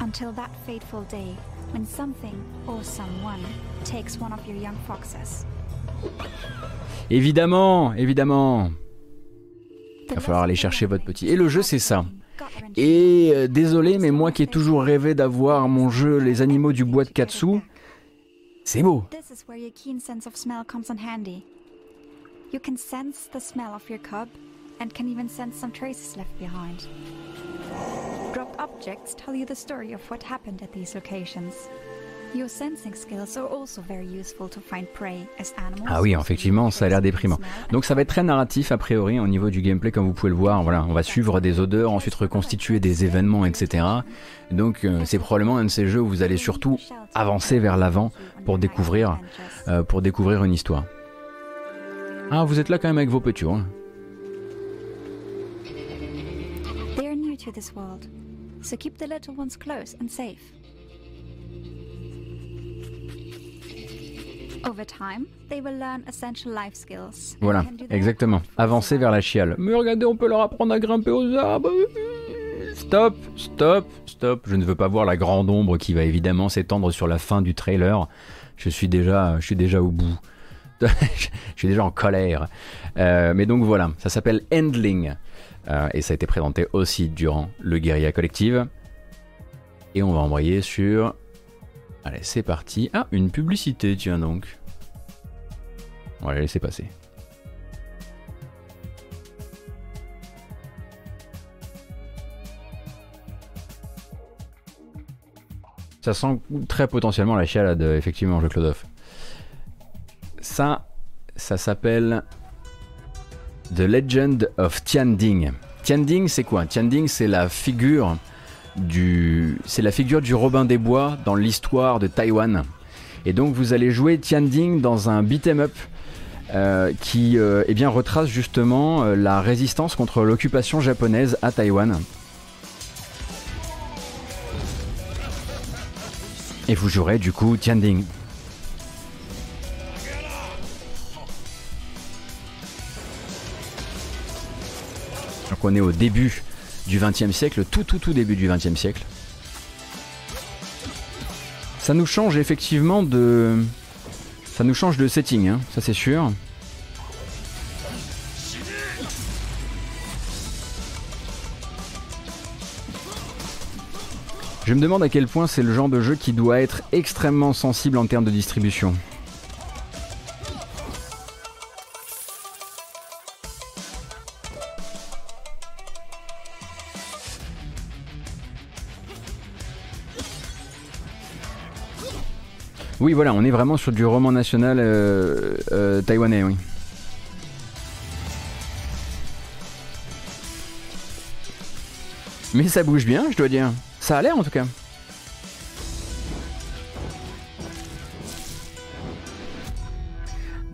Until that fateful day when something or someone takes one of your young foxes. Évidemment, évidemment. Il va falloir aller chercher votre petit. Et le jeu, c'est ça. Et euh, désolé, mais moi qui ai toujours rêvé d'avoir mon jeu Les Animaux du Bois de Katsu, c'est beau. Ah oui, effectivement, ça a l'air déprimant. Donc ça va être très narratif a priori au niveau du gameplay, comme vous pouvez le voir. Voilà, on va suivre des odeurs, ensuite reconstituer des événements, et cetera. Donc euh, c'est probablement un de ces jeux où vous allez surtout avancer vers l'avant pour découvrir, euh, pour découvrir une histoire. Ah, vous êtes là quand même avec vos petits. Hein. They're new to this world, so keep the little ones close and safe. Over time, they will learn essential life skills. Voilà, exactement. Avancer vers la chiale. Mais regardez, on peut leur apprendre à grimper aux arbres. Stop, stop, stop. Je ne veux pas voir la grande ombre qui va évidemment s'étendre sur la fin du trailer. Je suis déjà, je suis déjà au bout. je suis déjà en colère. Euh, mais donc voilà, ça s'appelle Handling. Euh, et ça a été présenté aussi durant le Guerrilla Collective. Et on va embrayer sur... Allez, c'est parti. Ah, une publicité, tiens donc. On va la laisser passer. Ça sent très potentiellement la chialade, effectivement, jeu Clodoff. Ça, ça s'appelle The Legend of Tianding. Tianding, c'est quoi? Tianding, c'est la figure... Du... C'est la figure du Robin des Bois dans l'histoire de Taïwan. Et donc vous allez jouer Tianding dans un beat'em up euh, qui euh, eh bien, retrace justement euh, la résistance contre l'occupation japonaise à Taïwan. Et vous jouerez du coup Tianding. Donc on est au début du vingtième siècle, tout tout tout début du vingtième siècle. Ça nous change effectivement de... Ça nous change de setting, hein, ça c'est sûr. Je me demande à quel point c'est le genre de jeu qui doit être extrêmement sensible en termes de distribution. Oui, voilà, on est vraiment sur du roman national euh, euh, taïwanais, oui. Mais ça bouge bien, je dois dire. Ça a l'air en tout cas.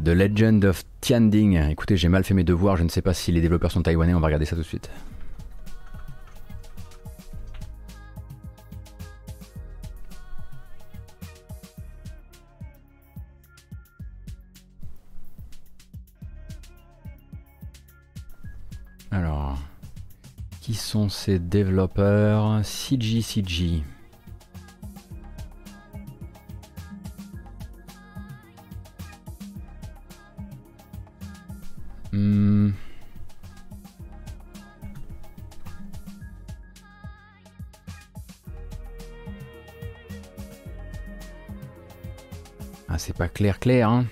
The Legend of Tianding. Écoutez, j'ai mal fait mes devoirs, je ne sais pas si les développeurs sont taïwanais, on va regarder ça tout de suite. Alors... Qui sont ces développeurs? C G C G. Hmm. Ah, c'est pas clair clair, hein.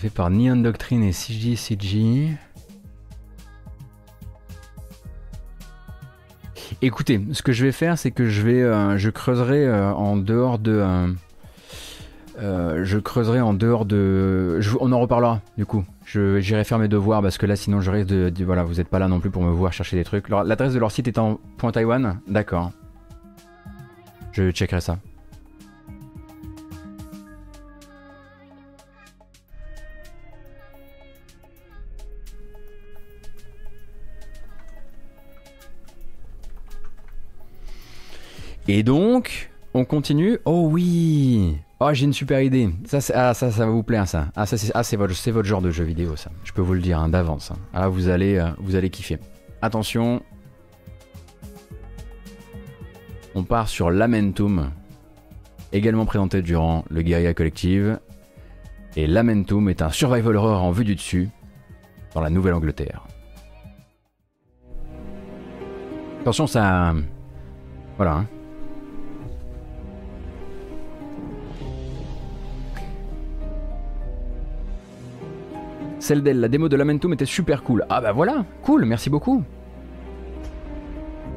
Fait par Neon Doctrine et C G C G. Écoutez, ce que je vais faire, c'est que je vais, euh, je creuserai euh, en dehors de, euh, euh, je creuserai en dehors de, je, on en reparlera du coup. Je j'irai faire mes devoirs parce que là, sinon, je risque de, de voilà, vous n'êtes pas là non plus pour me voir chercher des trucs. L'adresse de leur site est en point Taïwan, d'accord. Je checkerai ça. Et donc, on continue. Oh oui! Oh, j'ai une super idée. Ça, ah, ça, ça va vous plaire, ça. Ah, ça, c'est ah, votre, votre genre de jeu vidéo, ça. Je peux vous le dire hein, d'avance. Hein. Ah, là, vous allez, euh, vous allez kiffer. Attention. On part sur Lamentum, également présenté durant le Guerrilla Collective. Et Lamentum est un survival horror en vue du dessus, dans la Nouvelle-Angleterre. Attention, ça... Voilà, hein. Celle d'elle, la démo de Lamentum était super cool. Ah bah voilà, cool, merci beaucoup.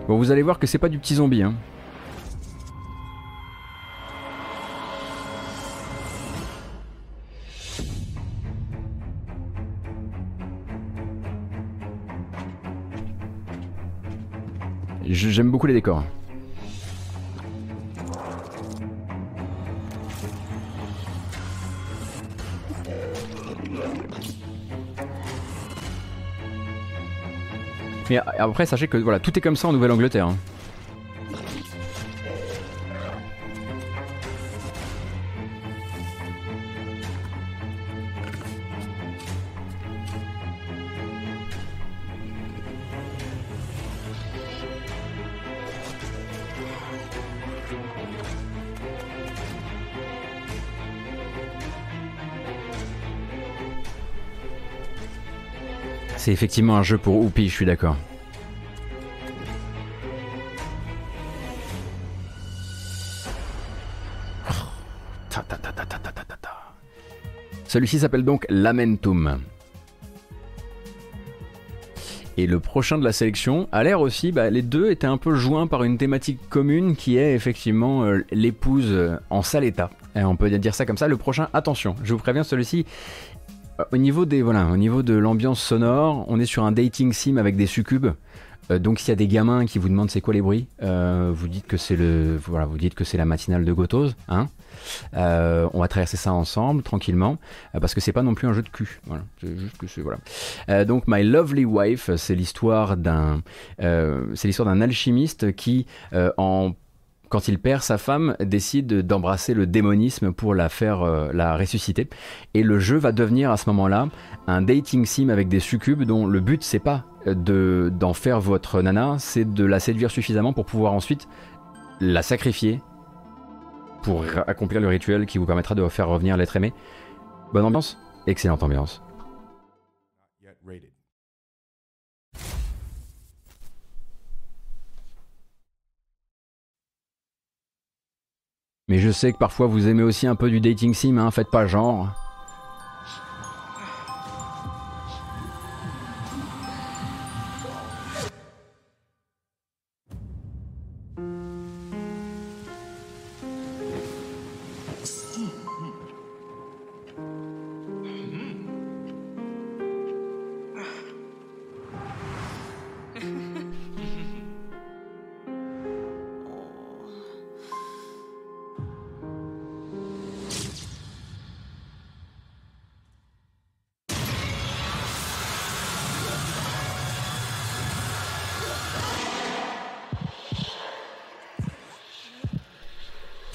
Bon, vous allez voir que c'est pas du petit zombie, hein. J'aime beaucoup les décors. Mais après, sachez que voilà, tout est comme ça en Nouvelle-Angleterre. Hein. C'est effectivement un jeu pour Oupi, je suis d'accord. Celui-ci s'appelle donc Lamentum. Et le prochain de la sélection a l'air aussi, bah, les deux étaient un peu joints par une thématique commune qui est effectivement euh, l'épouse en sale état. Et on peut dire ça comme ça, le prochain, attention, je vous préviens, celui-ci... Au niveau des voilà, au niveau de l'ambiance sonore, on est sur un dating sim avec des succubes. Euh, donc s'il y a des gamins qui vous demandent c'est quoi les bruits, euh, vous dites que c'est le, voilà, vous dites que c'est la matinale de Gotos, hein. Euh, on va traverser ça ensemble tranquillement, euh, parce que c'est pas non plus un jeu de cul. Voilà, c'est juste que c'est voilà. Euh, donc My Lovely Wife, c'est l'histoire d'un, euh, c'est l'histoire d'un alchimiste qui euh, en quand il perd sa femme, décide d'embrasser le démonisme pour la faire euh, la ressusciter. Et le jeu va devenir à ce moment-là un dating sim avec des succubes dont le but c'est pas de, d'en faire votre nana, c'est de la séduire suffisamment pour pouvoir ensuite la sacrifier pour accomplir le rituel qui vous permettra de faire revenir l'être aimé. Bonne ambiance, excellente ambiance. Mais je sais que parfois vous aimez aussi un peu du dating sim, hein, faites pas genre.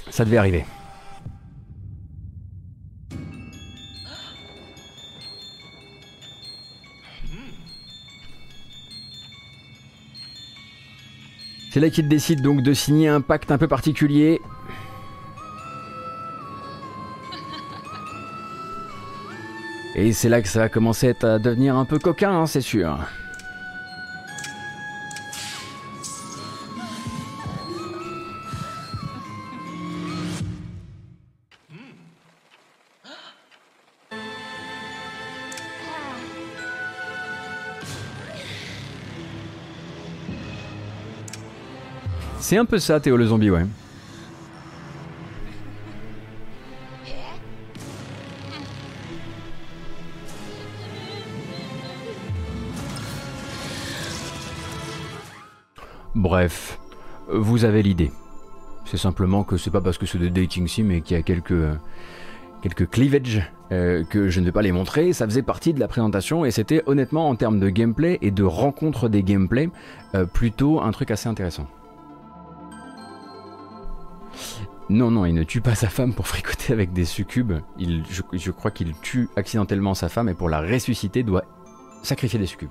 Ça devait arriver. C'est là qu'il décide donc de signer un pacte un peu particulier. Et c'est là que ça va commencer à devenir un peu coquin, hein, c'est sûr. C'est un peu ça, Théo le zombie, ouais. Bref, vous avez l'idée. C'est simplement que c'est pas parce que c'est de dating sim et qu'il y a quelques, quelques cleavages euh, que je ne vais pas les montrer. Ça faisait partie de la présentation et c'était honnêtement en termes de gameplay et de rencontre des gameplays euh, plutôt un truc assez intéressant. Non, non, il ne tue pas sa femme pour fricoter avec des succubes. Il, je, je crois qu'il tue accidentellement sa femme et pour la ressusciter doit sacrifier des succubes.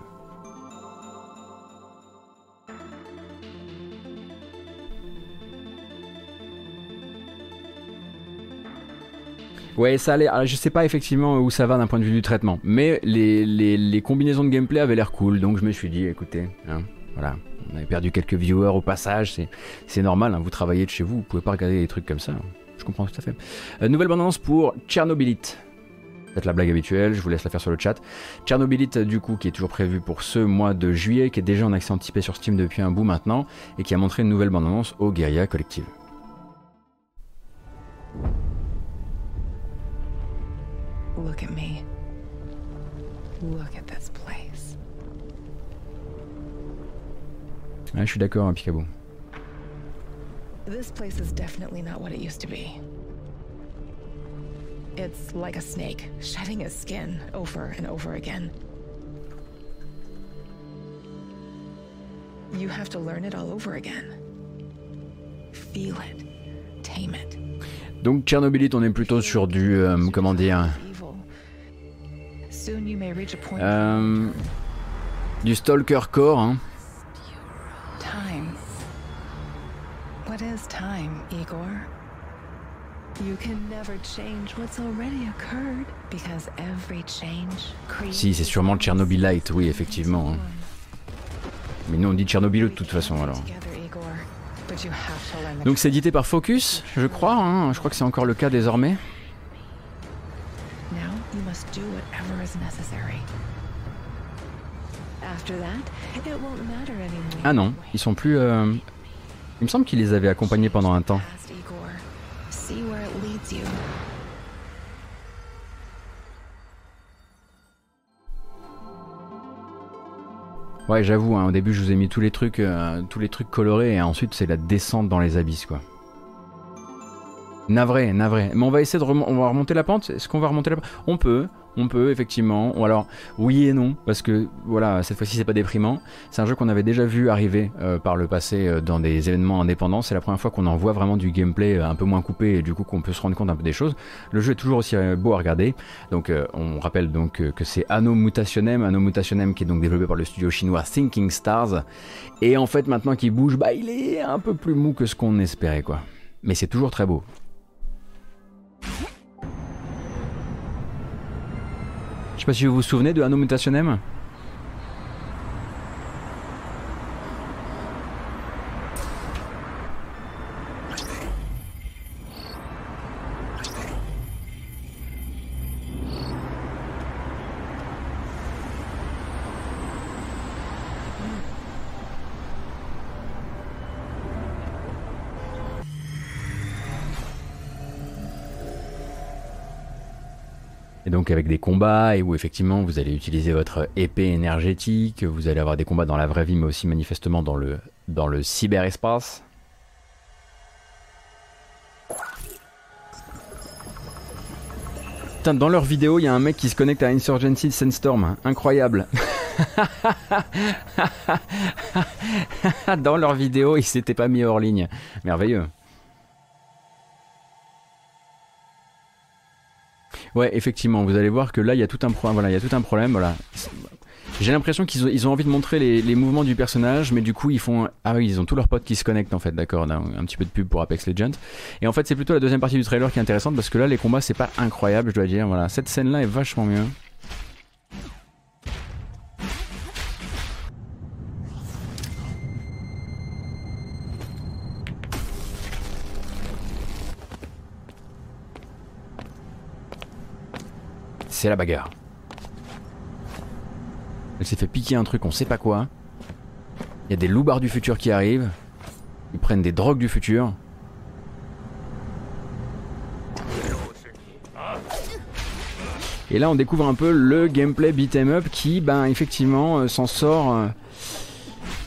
Ouais, ça allait. Alors, je sais pas effectivement où ça va d'un point de vue du traitement, mais les, les, les combinaisons de gameplay avaient l'air cool, donc je me suis dit, écoutez, hein, voilà. On avait perdu quelques viewers au passage, c'est normal, hein, vous travaillez de chez vous, vous pouvez pas regarder des trucs comme ça, hein, je comprends tout à fait. Euh, nouvelle bande-annonce pour Tchernobylite. Peut-être la blague habituelle, je vous laisse la faire sur le chat. Tchernobylite, du coup, qui est toujours prévu pour ce mois de juillet, qui est déjà en accès anticipé sur Steam depuis un bout maintenant, et qui a montré une nouvelle bande-annonce au Guerrilla Collective. Look at me. Look at this place. Ah, je suis d'accord, hein, Picabo. This place is definitely not what it used to be. It's like a snake shedding its skin over and over again. You have to learn it all over again. Feel it, tame it. Donc Tchernobylite, on est plutôt sur du euh, comment dire euh, du stalker core, hein. Time. What is time, Igor? You can never change what's already occurred because every change creates. Si, c'est sûrement Tchernobylite, oui, effectivement. Hein. Mais nous on dit Tchernobyl de toute façon alors. Donc c'est édité par Focus, je crois, hein. Je crois que c'est encore le cas désormais. Now you must do whatever is necessary. Ah non, ils sont plus... Euh... Il me semble qu'ils les avaient accompagnés pendant un temps. Ouais, j'avoue, hein, au début je vous ai mis tous les trucs, euh, tous les trucs colorés et ensuite c'est la descente dans les abysses, quoi. Navré, navré. Mais on va essayer de rem on va remonter la pente. Est-ce qu'on va remonter la pente? On peut, on peut effectivement. Ou alors, oui et non, parce que voilà, cette fois-ci c'est pas déprimant. C'est un jeu qu'on avait déjà vu arriver euh, par le passé euh, dans des événements indépendants. C'est la première fois qu'on en voit vraiment du gameplay euh, un peu moins coupé et du coup qu'on peut se rendre compte un peu des choses. Le jeu est toujours aussi euh, beau à regarder. Donc euh, on rappelle donc euh, que c'est Anno Mutationem, Anno Mutationem qui est donc développé par le studio chinois Thinking Stars. Et en fait maintenant qu'il bouge, bah il est un peu plus mou que ce qu'on espérait, quoi. Mais c'est toujours très beau. Je sais pas si vous vous souvenez de Anno Mutationem. Donc avec des combats et où effectivement vous allez utiliser votre épée énergétique, vous allez avoir des combats dans la vraie vie mais aussi manifestement dans le, dans le cyberespace. Putain, dans leur vidéo, il y a un mec qui se connecte à Insurgency Sandstorm, incroyable. Dans leur vidéo, il s'était pas mis hors ligne, merveilleux. Ouais, effectivement, vous allez voir que là, il y a tout un problème, voilà, il y a tout un problème, voilà. J'ai l'impression qu'ils ont, ils ont envie de montrer les, les mouvements du personnage, mais du coup, ils font... Ah oui, ils ont tous leurs potes qui se connectent, en fait, d'accord, on a un petit peu de pub pour Apex Legends. Et en fait, c'est plutôt la deuxième partie du trailer qui est intéressante, parce que là, les combats, c'est pas incroyable, je dois dire, voilà. Cette scène-là est vachement mieux. C'est la bagarre. Elle s'est fait piquer un truc, on sait pas quoi. Il y a des loupards du futur qui arrivent. Ils prennent des drogues du futur. Et là on découvre un peu le gameplay beat'em up qui, ben effectivement, euh, s'en sort... Euh,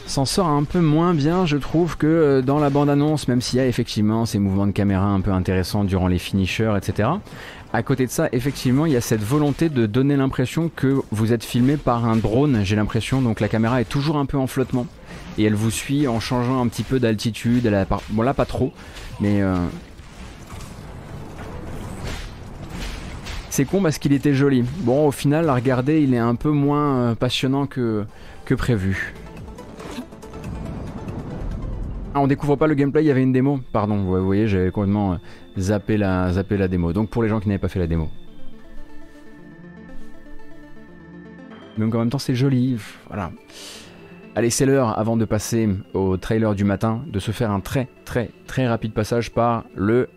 s'en sort un peu moins bien, je trouve, que euh, dans la bande-annonce, même s'il y a effectivement ces mouvements de caméra un peu intéressants durant les finishers, et cetera. À côté de ça, effectivement, il y a cette volonté de donner l'impression que vous êtes filmé par un drone, j'ai l'impression, donc la caméra est toujours un peu en flottement, et elle vous suit en changeant un petit peu d'altitude, elle a... bon là pas trop, mais... Euh... C'est con parce qu'il était joli. Bon, au final, à regarder, il est un peu moins passionnant que, que prévu. Ah, on découvre pas le gameplay, il y avait une démo. Pardon, vous voyez, j'avais complètement zappé la, zappé la démo. Donc pour les gens qui n'avaient pas fait la démo. Donc en même temps, c'est joli. Voilà. Allez, c'est l'heure, avant de passer au trailer du matin, de se faire un très très très rapide passage par le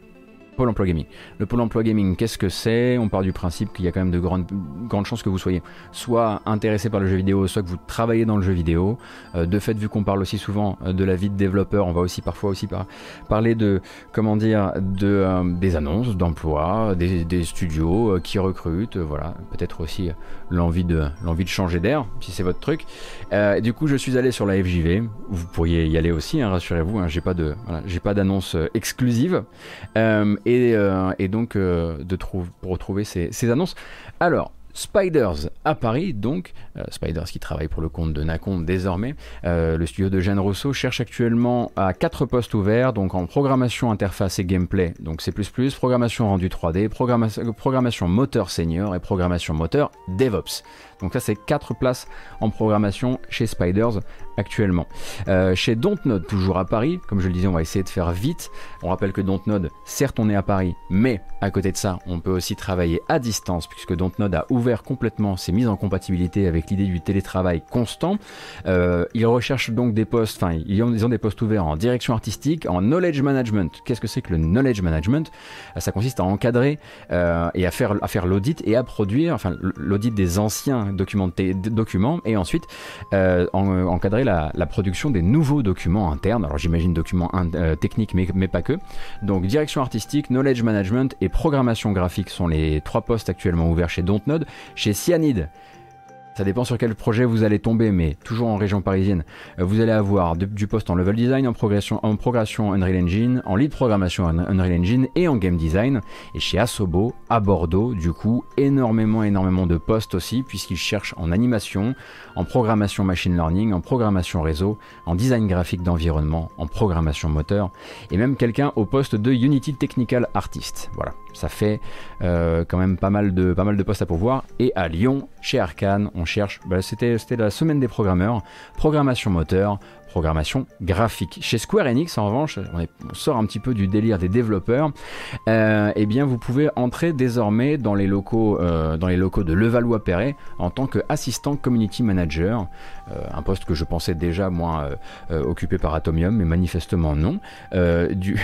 Pôle emploi gaming. Le Pôle emploi gaming, qu'est-ce que c'est? On part du principe qu'il y a quand même de grandes, grandes chances que vous soyez soit intéressé par le jeu vidéo, soit que vous travaillez dans le jeu vidéo. Euh, de fait, vu qu'on parle aussi souvent de la vie de développeur, on va aussi parfois aussi par, parler de, comment dire, de, euh, des annonces d'emploi, des, des studios euh, qui recrutent, euh, voilà, peut-être aussi euh, l'envie de, l'envie de changer d'air, si c'est votre truc. Euh, du coup, je suis allé sur la F J V, vous pourriez y aller aussi, hein, rassurez-vous, hein, j'ai pas de, voilà, j'ai pas d'annonce exclusive. Euh, Et, euh, et donc euh, de trouv pour retrouver ces, ces annonces. Alors, Spiders à Paris, donc, euh, Spiders qui travaille pour le compte de Nacon désormais, euh, le studio de Jeanne Rousseau cherche actuellement à quatre postes ouverts, donc en programmation, interface et gameplay, donc C plus plus, programmation rendu trois D, programma programmation moteur senior et programmation moteur DevOps. Donc ça c'est quatre places en programmation chez Spiders actuellement. Euh, chez Dontnod, toujours à Paris, comme je le disais, on va essayer de faire vite. On rappelle que Dontnod, certes on est à Paris, mais à côté de ça, on peut aussi travailler à distance, puisque Dontnod a ouvert complètement ses mises en compatibilité avec l'idée du télétravail constant. Euh, ils recherchent donc des postes, enfin ils ont, ils ont des postes ouverts en direction artistique, en knowledge management. Qu'est-ce que c'est que le knowledge management? Ça consiste à encadrer euh, et à faire, à faire l'audit et à produire, enfin l'audit des anciens documents et ensuite euh, en, euh, encadrer la, la production des nouveaux documents internes. Alors j'imagine documents in, euh, techniques mais, mais pas que. Donc direction artistique, knowledge management et programmation graphique sont les trois postes actuellement ouverts chez Dontnod. Chez Cyanide, Ça dépend sur quel projet vous allez tomber, mais toujours en région parisienne, vous allez avoir de, du poste en level design, en progression, en progression Unreal Engine, en lead programmation Unreal Engine et en game design. Et chez Asobo, à Bordeaux, du coup, énormément, énormément de postes aussi, puisqu'ils cherchent en animation, en programmation machine learning, en programmation réseau, en design graphique d'environnement, en programmation moteur, et même quelqu'un au poste de Unity Technical Artist. Voilà, ça fait euh, quand même pas mal de, pas mal de postes à pourvoir. Et à Lyon, chez Arkane, on cherche, bah c'était la semaine des programmeurs, programmation moteur, programmation graphique. Chez Square Enix, en revanche, on, est, on sort un petit peu du délire des développeurs, euh, et bien vous pouvez entrer désormais dans les locaux, euh, dans les locaux de Levallois-Perret en tant qu'assistant community manager, euh, un poste que je pensais déjà moins euh, euh, occupé par Atomium, mais manifestement non, euh, du...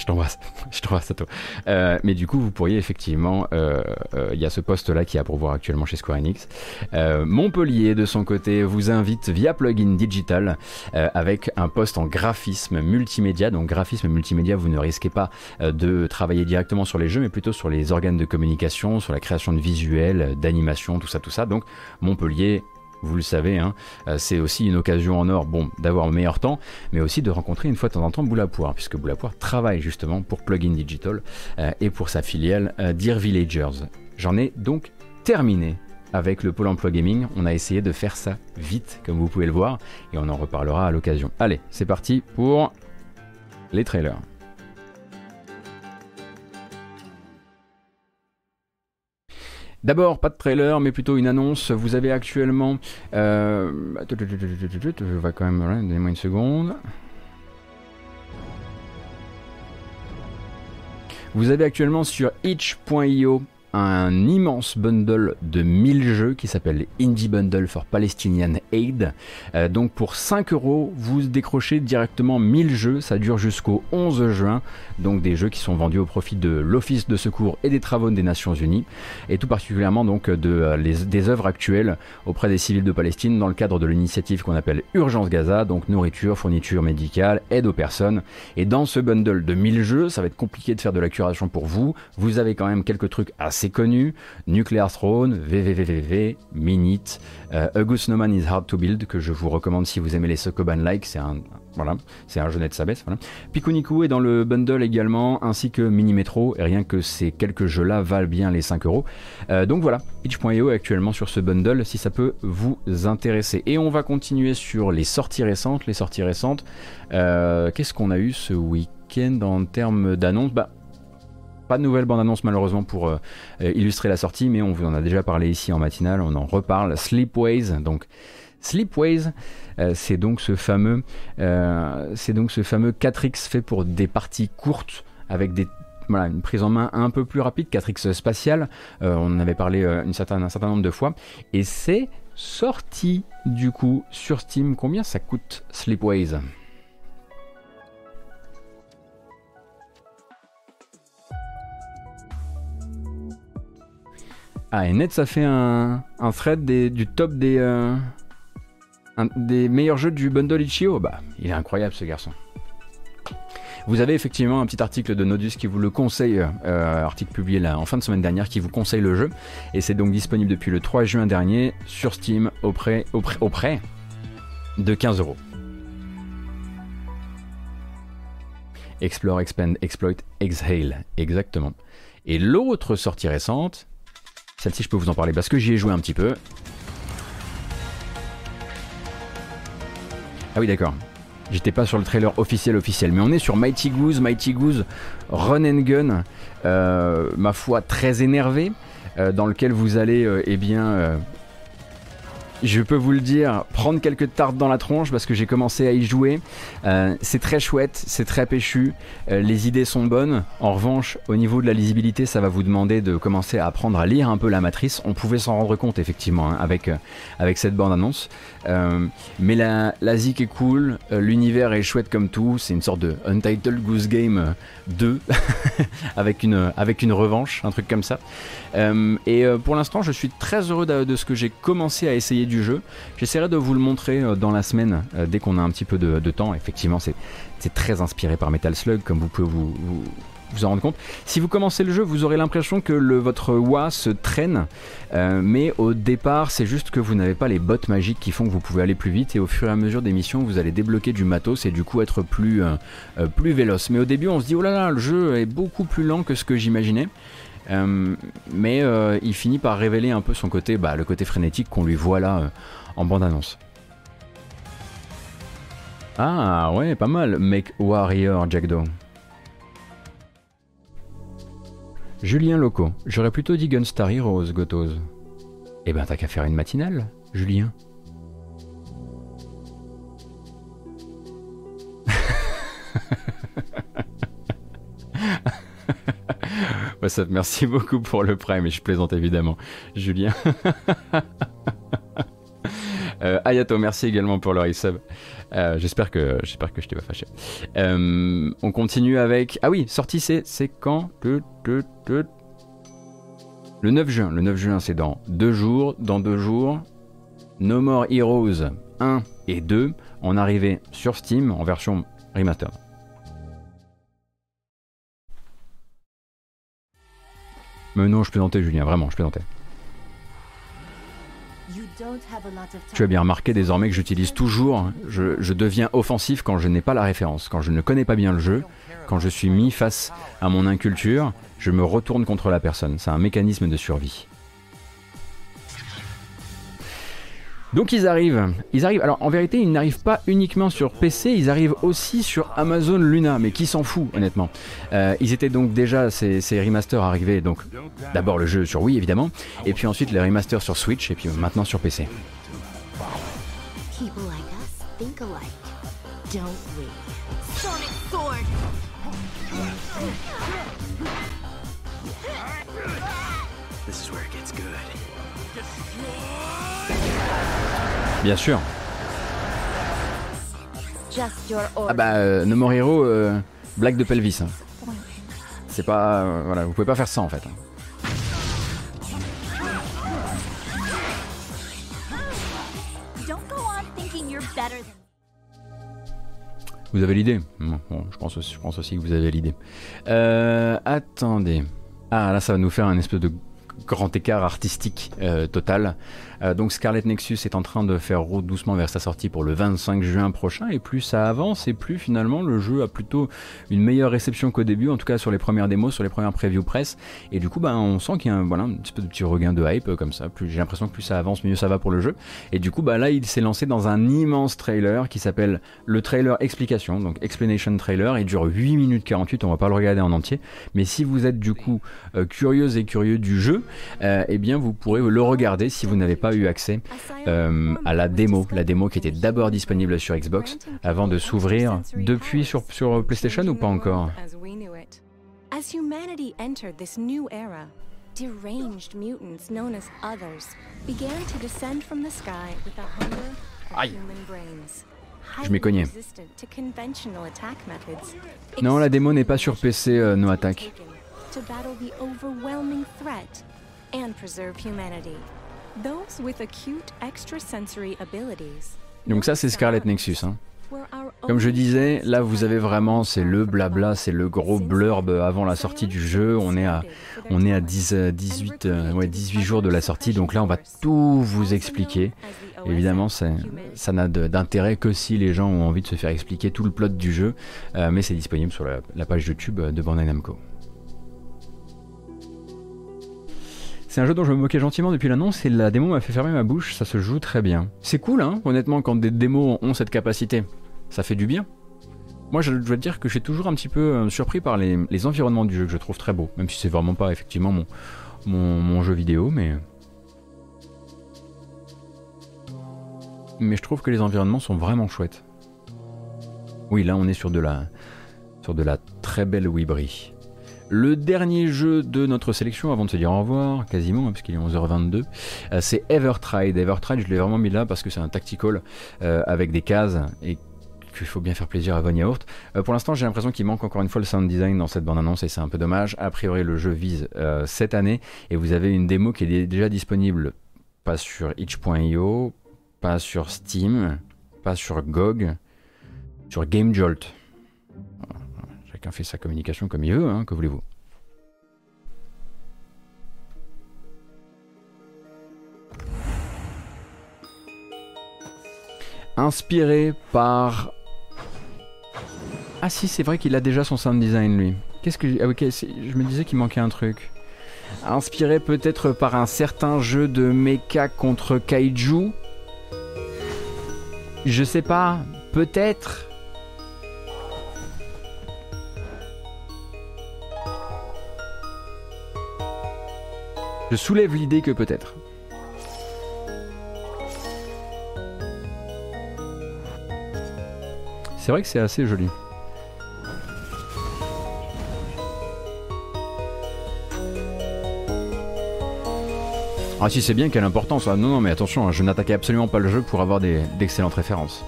Je t'embrasse, je t'embrasse à toi. Euh, mais du coup, vous pourriez effectivement, il euh, euh, y a ce poste-là qui est à pourvoir actuellement chez Square Enix. Euh, Montpellier, de son côté, vous invite via Plugin Digital euh, avec un poste en graphisme multimédia. Donc graphisme multimédia, vous ne risquez pas euh, de travailler directement sur les jeux, mais plutôt sur les organes de communication, sur la création de visuels, d'animations, tout ça, tout ça. Donc Montpellier, vous le savez, hein, c'est aussi une occasion en or, bon, d'avoir un meilleur temps, mais aussi de rencontrer une fois de temps en temps Boulapoire, puisque Boulapoire travaille justement pour Plugin Digital euh, et pour sa filiale euh, Dear Villagers. J'en ai donc terminé avec le Pôle Emploi Gaming. On a essayé de faire ça vite, comme vous pouvez le voir, et on en reparlera à l'occasion. Allez, c'est parti pour les trailers. D'abord, pas de trailer, mais plutôt une annonce. Vous avez actuellement... Euh... Je vais quand même... Donnez-moi une seconde. Vous avez actuellement sur itch point i o un immense bundle de mille jeux qui s'appelle Indie Bundle for Palestinian Aid. Euh, donc pour cinq euros, vous décrochez directement mille jeux. Ça dure jusqu'au onze juin. Donc des jeux qui sont vendus au profit de l'Office de secours et des travaux des Nations Unies. Et tout particulièrement donc de, euh, les, des œuvres actuelles auprès des civils de Palestine dans le cadre de l'initiative qu'on appelle Urgence Gaza. Donc nourriture, fourniture médicale, aide aux personnes. Et dans ce bundle de mille jeux, ça va être compliqué de faire de la curation pour vous. Vous avez quand même quelques trucs assez C'est connu, Nuclear Throne, V V V V V, Minit, euh, A Good Snowman is Hard to Build, que je vous recommande si vous aimez les Sokoban-like, c'est un, voilà, c'est un jeunet de Sabès. Voilà. Pikuniku est dans le bundle également, ainsi que Mini Metro, et rien que ces quelques jeux-là valent bien les cinq euros. Euh, donc voilà, itch point i o est actuellement sur ce bundle, si ça peut vous intéresser. Et on va continuer sur les sorties récentes. Les sorties récentes, euh, qu'est-ce qu'on a eu ce week-end en termes d'annonces? Bah, pas de nouvelle bande-annonce malheureusement pour euh, illustrer la sortie, mais on vous en a déjà parlé ici en matinale, on en reparle. Sleepways, donc Sleepways, euh, c'est donc ce fameux, euh, c'est donc ce fameux quatre X fait pour des parties courtes avec des Voilà, une prise en main un peu plus rapide, quatre X spatiale, euh, on en avait parlé euh, une certaine, un certain nombre de fois, et c'est sorti du coup sur Steam. Combien ça coûte Sleepways ? Ah, et net, ça fait un, un thread des, du top des, euh, un, des meilleurs jeux du bundle itch point i o. Bah, il est incroyable ce garçon. Vous avez effectivement un petit article de Nodus qui vous le conseille, euh, article publié là, en fin de semaine dernière, qui vous conseille le jeu. Et c'est donc disponible depuis le trois juin dernier sur Steam auprès, auprès, auprès de quinze euros. Explore, Expand, Exploit, Exhale. Exactement. Et l'autre sortie récente... Celle-ci, je peux vous en parler parce que j'y ai joué un petit peu. Ah oui, d'accord. J'étais pas sur le trailer officiel officiel, mais on est sur Mighty Goose, Mighty Goose Run and Gun, euh, ma foi très énervé, euh, dans lequel vous allez, euh, eh bien... Euh, je peux vous le dire, prendre quelques tartes dans la tronche parce que j'ai commencé à y jouer. Euh, c'est très chouette, c'est très péchu, euh, les idées sont bonnes. En revanche, au niveau de la lisibilité, ça va vous demander de commencer à apprendre à lire un peu la matrice. On pouvait s'en rendre compte effectivement hein, avec, euh, avec cette bande-annonce. Euh, mais la, la zik est cool, euh, l'univers est chouette comme tout. C'est une sorte de Untitled Goose Game deux avec, une, avec une revanche, un truc comme ça. Euh, et euh, pour l'instant, je suis très heureux de, de ce que j'ai commencé à essayer du jeu. J'essaierai de vous le montrer dans la semaine dès qu'on a un petit peu de, de temps. Effectivement, c'est très inspiré par Metal Slug, comme vous pouvez vous, vous, vous en rendre compte. Si vous commencez le jeu, vous aurez l'impression que le, votre W A se traîne, euh, mais au départ, c'est juste que vous n'avez pas les bottes magiques qui font que vous pouvez aller plus vite, et au fur et à mesure des missions, vous allez débloquer du matos et du coup être plus, euh, plus véloce. Mais au début, on se dit, oh là là, le jeu est beaucoup plus lent que ce que j'imaginais. Euh, mais euh, il finit par révéler un peu son côté, bah, le côté frénétique qu'on lui voit là euh, en bande-annonce. Ah ouais, pas mal, Mech Warrior Jackdaw. Julien Loco, j'aurais plutôt dit Gunstar Heroes, Gotos. Eh ben t'as qu'à faire une matinale, Julien. Merci beaucoup pour le prime, et je plaisante évidemment, Julien. euh, Ayato, merci également pour le resub. Euh, j'espère que j'espère que je t'ai pas fâché. Euh, on continue avec... Ah oui, sortie c'est c'est quand le, le, le... le neuf juin. Le neuf juin, c'est dans deux jours. Dans deux jours, No More Heroes un et deux en arrivée sur Steam en version remastered. Mais non, je plaisantais, Julien, vraiment, je plaisantais. Tu as bien remarqué désormais que j'utilise toujours, je, je deviens offensif quand je n'ai pas la référence, quand je ne connais pas bien le jeu, quand je suis mis face à mon inculture, je me retourne contre la personne, c'est un mécanisme de survie. Donc ils arrivent, ils arrivent, alors en vérité ils n'arrivent pas uniquement sur P C, ils arrivent aussi sur Amazon Luna, mais qui s'en fout honnêtement. Euh, ils étaient donc déjà, ces, ces remasters arrivés, donc d'abord le jeu sur Wii évidemment, et puis ensuite les remasters sur Switch, et puis maintenant sur P C. Bien sûr. Ah bah, euh, No More Hero, euh, blague de pelvis. Hein. C'est pas... Euh, voilà, vous pouvez pas faire ça en fait. Vous avez l'idée? Bon, je pense aussi, je pense aussi que vous avez l'idée. Euh, attendez. Ah là, ça va nous faire un espèce de... grand écart artistique euh, total. Euh, donc Scarlet Nexus est en train de faire route doucement vers sa sortie pour le vingt-cinq juin prochain, et plus ça avance et plus finalement le jeu a plutôt une meilleure réception qu'au début, en tout cas sur les premières démos, sur les premières preview press, et du coup bah, on sent qu'il y a un, voilà, un petit peu de petit regain de hype euh, comme ça. Plus j'ai l'impression que plus ça avance, mieux ça va pour le jeu, et du coup bah, là il s'est lancé dans un immense trailer qui s'appelle le trailer explication, donc explanation trailer. Il dure huit minutes quarante-huit, on va pas le regarder en entier, mais si vous êtes du coup euh, curieuse et curieux du jeu, Euh, eh bien vous pourrez le regarder si vous n'avez pas eu accès euh, à la démo, la démo qui était d'abord disponible sur Xbox avant de s'ouvrir depuis sur, sur PlayStation, ou pas encore? Aïe. Je m'y cognais. Non, la démo n'est pas sur P C, euh, No Attack. To battle the overwhelming threat and preserve humanity. Those with acute extrasensory abilities. Donc ça c'est Scarlet Nexus, hein. Comme je disais, là vous avez vraiment, c'est le blabla, c'est le gros blurb avant la sortie du jeu. On est à, on est à dix, dix-huit, ouais, dix-huit jours de la sortie, donc là on va tout vous expliquer. Évidemment, ça n'a d'intérêt que si les gens ont envie de se faire expliquer tout le plot du jeu, euh, mais c'est disponible sur la, la page YouTube de Bandai Namco. C'est un jeu dont je me moquais gentiment depuis l'annonce et la démo m'a fait fermer ma bouche, ça se joue très bien. C'est cool hein, honnêtement, quand des démos ont cette capacité, ça fait du bien. Moi je dois te dire que je suis toujours un petit peu surpris par les, les environnements du jeu, que je trouve très beau, même si c'est vraiment pas effectivement mon, mon, mon jeu vidéo, mais... Mais je trouve que les environnements sont vraiment chouettes. Oui, là on est sur de la, sur de la très belle Wibri. Le dernier jeu de notre sélection, avant de se dire au revoir, quasiment, hein, puisqu'il est onze heures vingt-deux, euh, c'est Evertride. Evertride, je l'ai vraiment mis là parce que c'est un tactical euh, avec des cases et qu'il faut bien faire plaisir à Von Yaourt. Euh, pour l'instant, j'ai l'impression qu'il manque encore une fois le sound design dans cette bande-annonce et c'est un peu dommage. A priori, le jeu vise euh, cette année et vous avez une démo qui est déjà disponible, pas sur itch point i o, pas sur Steam, pas sur G O G, sur Game Jolt. Chacun fait sa communication comme il veut, hein, que voulez-vous. Inspiré par... Ah si, c'est vrai qu'il a déjà son sound design, lui. Qu'est-ce que... Ah ok, je me disais qu'il manquait un truc. Inspiré peut-être par un certain jeu de mecha contre kaiju. Je sais pas, peut-être. Je soulève l'idée que peut-être. C'est vrai que c'est assez joli. Ah si, c'est bien, quelle importance, ah, non non mais attention, je n'attaquais absolument pas le jeu pour avoir des, d'excellentes références.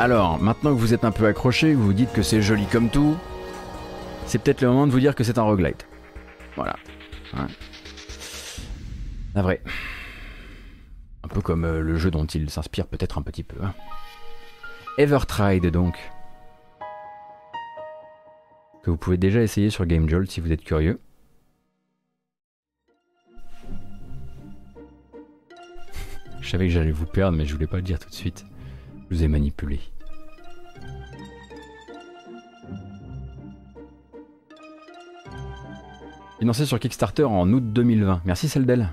Alors, maintenant que vous êtes un peu accroché, vous vous dites que c'est joli comme tout, c'est peut-être le moment de vous dire que c'est un roguelite. Voilà. Ouais. La vraie. Un peu comme euh, le jeu dont il s'inspire peut-être un petit peu. Hein. Evertried donc. Que vous pouvez déjà essayer sur Game Jolt si vous êtes curieux. Je savais que j'allais vous perdre mais je voulais pas le dire tout de suite. Je vous ai manipulé. Financé sur Kickstarter en août deux mille vingt. Merci Celdel.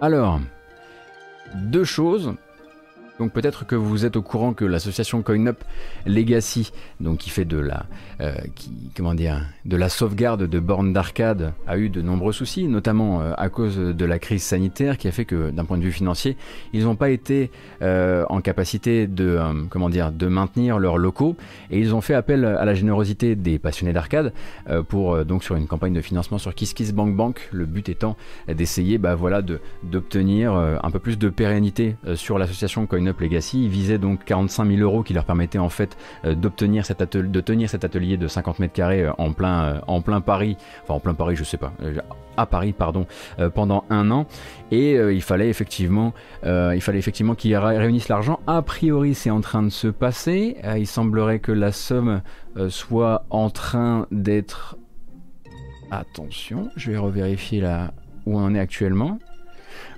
Alors, deux choses. Donc peut-être que vous êtes au courant que l'association CoinUp Legacy, donc qui fait de la, euh, qui, comment dire, de la sauvegarde de bornes d'arcade, a eu de nombreux soucis, notamment euh, à cause de la crise sanitaire qui a fait que d'un point de vue financier, ils n'ont pas été euh, en capacité de, euh, comment dire, de maintenir leurs locaux et ils ont fait appel à la générosité des passionnés d'arcade euh, pour euh, donc sur une campagne de financement sur KissKissBankBank, le but étant d'essayer bah, voilà, de, d'obtenir euh, un peu plus de pérennité euh, sur l'association CoinUp Legacy. Ils visaient donc quarante-cinq mille euros qui leur permettaient en fait euh, d'obtenir cet atelier, de tenir cet atelier de cinquante mètres carrés en plein, euh, en plein Paris, enfin en plein Paris je sais pas, euh, à Paris pardon, euh, pendant un an et euh, il fallait effectivement euh, il fallait effectivement qu'ils réunissent l'argent. A priori c'est en train de se passer, euh, il semblerait que la somme euh, soit en train d'être... Attention, je vais revérifier là où on en est actuellement.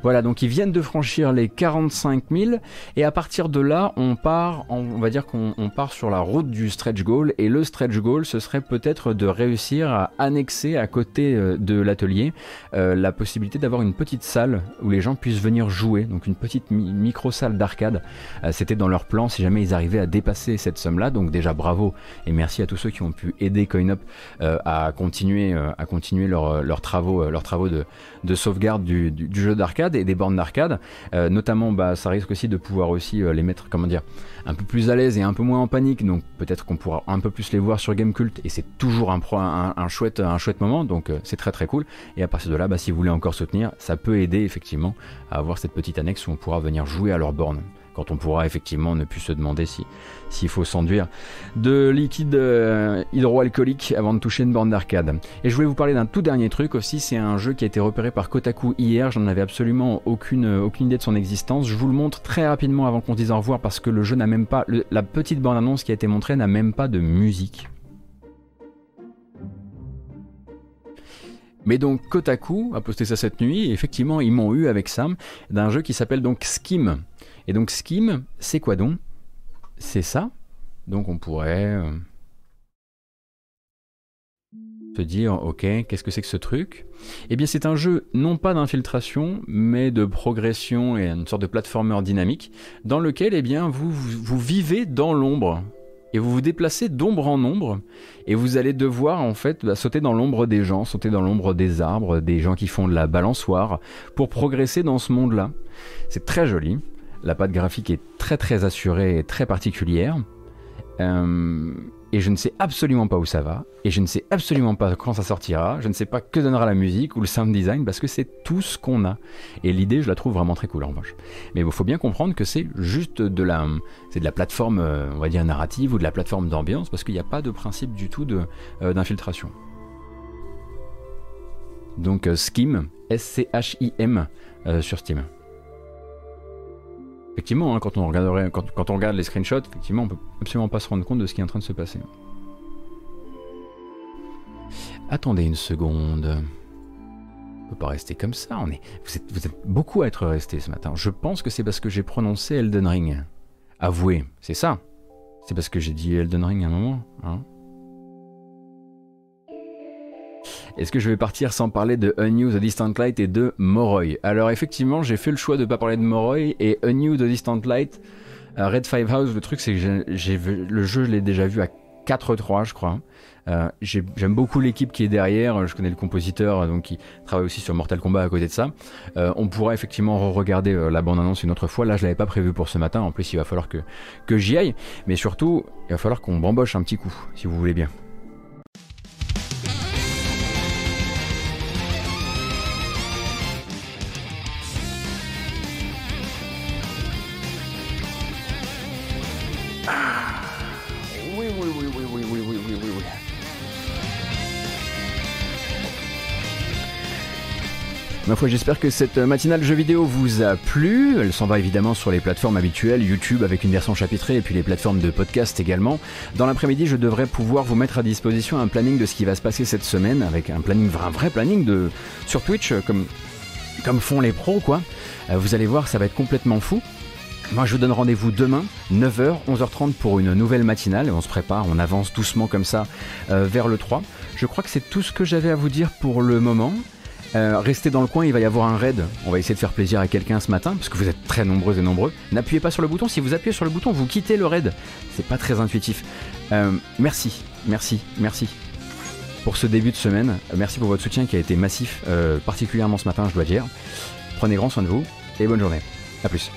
Voilà, donc ils viennent de franchir les quarante-cinq mille et à partir de là, on part, on va dire qu'on on part sur la route du stretch goal et le stretch goal, ce serait peut-être de réussir à annexer à côté de l'atelier euh, la possibilité d'avoir une petite salle où les gens puissent venir jouer, donc une petite mi- micro-salle d'arcade. Euh, c'était dans leur plan si jamais ils arrivaient à dépasser cette somme-là, donc déjà bravo et merci à tous ceux qui ont pu aider CoinUp euh, à continuer, euh, à continuer leurs leur travaux, leur travaux de, de sauvegarde du, du, du jeu d'arcade et des bornes d'arcade, euh, notamment bah, ça risque aussi de pouvoir aussi euh, les mettre, comment dire, un peu plus à l'aise et un peu moins en panique, donc peut-être qu'on pourra un peu plus les voir sur Gamekult et c'est toujours un, pro, un, un, chouette, un chouette moment, donc euh, c'est très très cool et à partir de là, bah, si vous voulez encore soutenir, ça peut aider effectivement à avoir cette petite annexe où on pourra venir jouer à leurs bornes quand on pourra effectivement ne plus se demander si s'il faut s'enduire de liquide euh, hydroalcoolique avant de toucher une borne d'arcade. Et je voulais vous parler d'un tout dernier truc aussi, c'est un jeu qui a été repéré par Kotaku hier, j'en avais absolument aucune, aucune idée de son existence, je vous le montre très rapidement avant qu'on se dise au revoir parce que le jeu n'a même pas, le, la petite bande annonce qui a été montrée n'a même pas de musique. Mais donc Kotaku a posté ça cette nuit et effectivement ils m'ont eu avec Sam d'un jeu qui s'appelle donc Skim. Et donc Skim, c'est quoi donc? C'est ça. Donc on pourrait euh, se dire, ok, qu'est-ce que c'est que ce truc? Eh bien c'est un jeu non pas d'infiltration, mais de progression et une sorte de platformer dynamique, dans lequel eh bien, vous, vous, vous vivez dans l'ombre. Et vous vous déplacez d'ombre en ombre, et vous allez devoir en fait bah, sauter dans l'ombre des gens, sauter dans l'ombre des arbres, des gens qui font de la balançoire, pour progresser dans ce monde-là. C'est très joli. La patte graphique est très très assurée et très particulière. Euh, et je ne sais absolument pas où ça va. Et je ne sais absolument pas quand ça sortira. Je ne sais pas que donnera la musique ou le sound design parce que c'est tout ce qu'on a. Et l'idée, je la trouve vraiment très cool en revanche. Mais il bon, faut bien comprendre que c'est juste de la, c'est de la plateforme, on va dire narrative ou de la plateforme d'ambiance parce qu'il n'y a pas de principe du tout de, euh, d'infiltration. Donc euh, Skim, S C H I M euh, sur Steam. Effectivement, hein, quand, on regarderait, quand, quand on regarde les screenshots, effectivement, on peut absolument pas se rendre compte de ce qui est en train de se passer. Attendez une seconde. On peut pas rester comme ça. On est... vous, êtes, vous êtes beaucoup à être restés ce matin. Je pense que c'est parce que j'ai prononcé Elden Ring. Avouez, c'est ça. C'est parce que j'ai dit Elden Ring à un moment. Hein. Est-ce que je vais partir sans parler de A New, The Distant Light et de Moroi? Alors effectivement, j'ai fait le choix de ne pas parler de Moroi et A New, The Distant Light, euh, Red Five House. Le truc, c'est que j'ai, j'ai vu, le jeu, je l'ai déjà vu à quatre trois, je crois. Euh, j'ai, j'aime beaucoup l'équipe qui est derrière. Je connais le compositeur, donc qui travaille aussi sur Mortal Kombat à côté de ça. Euh, on pourra effectivement re-regarder euh, la bande-annonce une autre fois. Là, je l'avais pas prévu pour ce matin. En plus, il va falloir que, que j'y aille. Mais surtout, il va falloir qu'on bamboche un petit coup, si vous voulez bien. Ma foi, j'espère que cette matinale jeu vidéo vous a plu. Elle s'en va évidemment sur les plateformes habituelles, YouTube avec une version chapitrée et puis les plateformes de podcast également. Dans l'après-midi, je devrais pouvoir vous mettre à disposition un planning de ce qui va se passer cette semaine, avec un planning, un vrai planning de sur Twitch, comme, comme font les pros, quoi. Vous allez voir, ça va être complètement fou. Moi, je vous donne rendez-vous demain, neuf heures, onze heures trente pour une nouvelle matinale. On se prépare, on avance doucement comme ça euh, vers le trois. Je crois que c'est tout ce que j'avais à vous dire pour le moment. Euh, restez dans le coin, il va y avoir un raid. On va essayer de faire plaisir à quelqu'un ce matin, parce que vous êtes très nombreux et nombreux. N'appuyez pas sur le bouton. Si vous appuyez sur le bouton, vous quittez le raid. C'est pas très intuitif. Euh, merci, merci, merci pour ce début de semaine. Merci pour votre soutien qui a été massif, euh, particulièrement ce matin, je dois dire. Prenez grand soin de vous et bonne journée. A plus.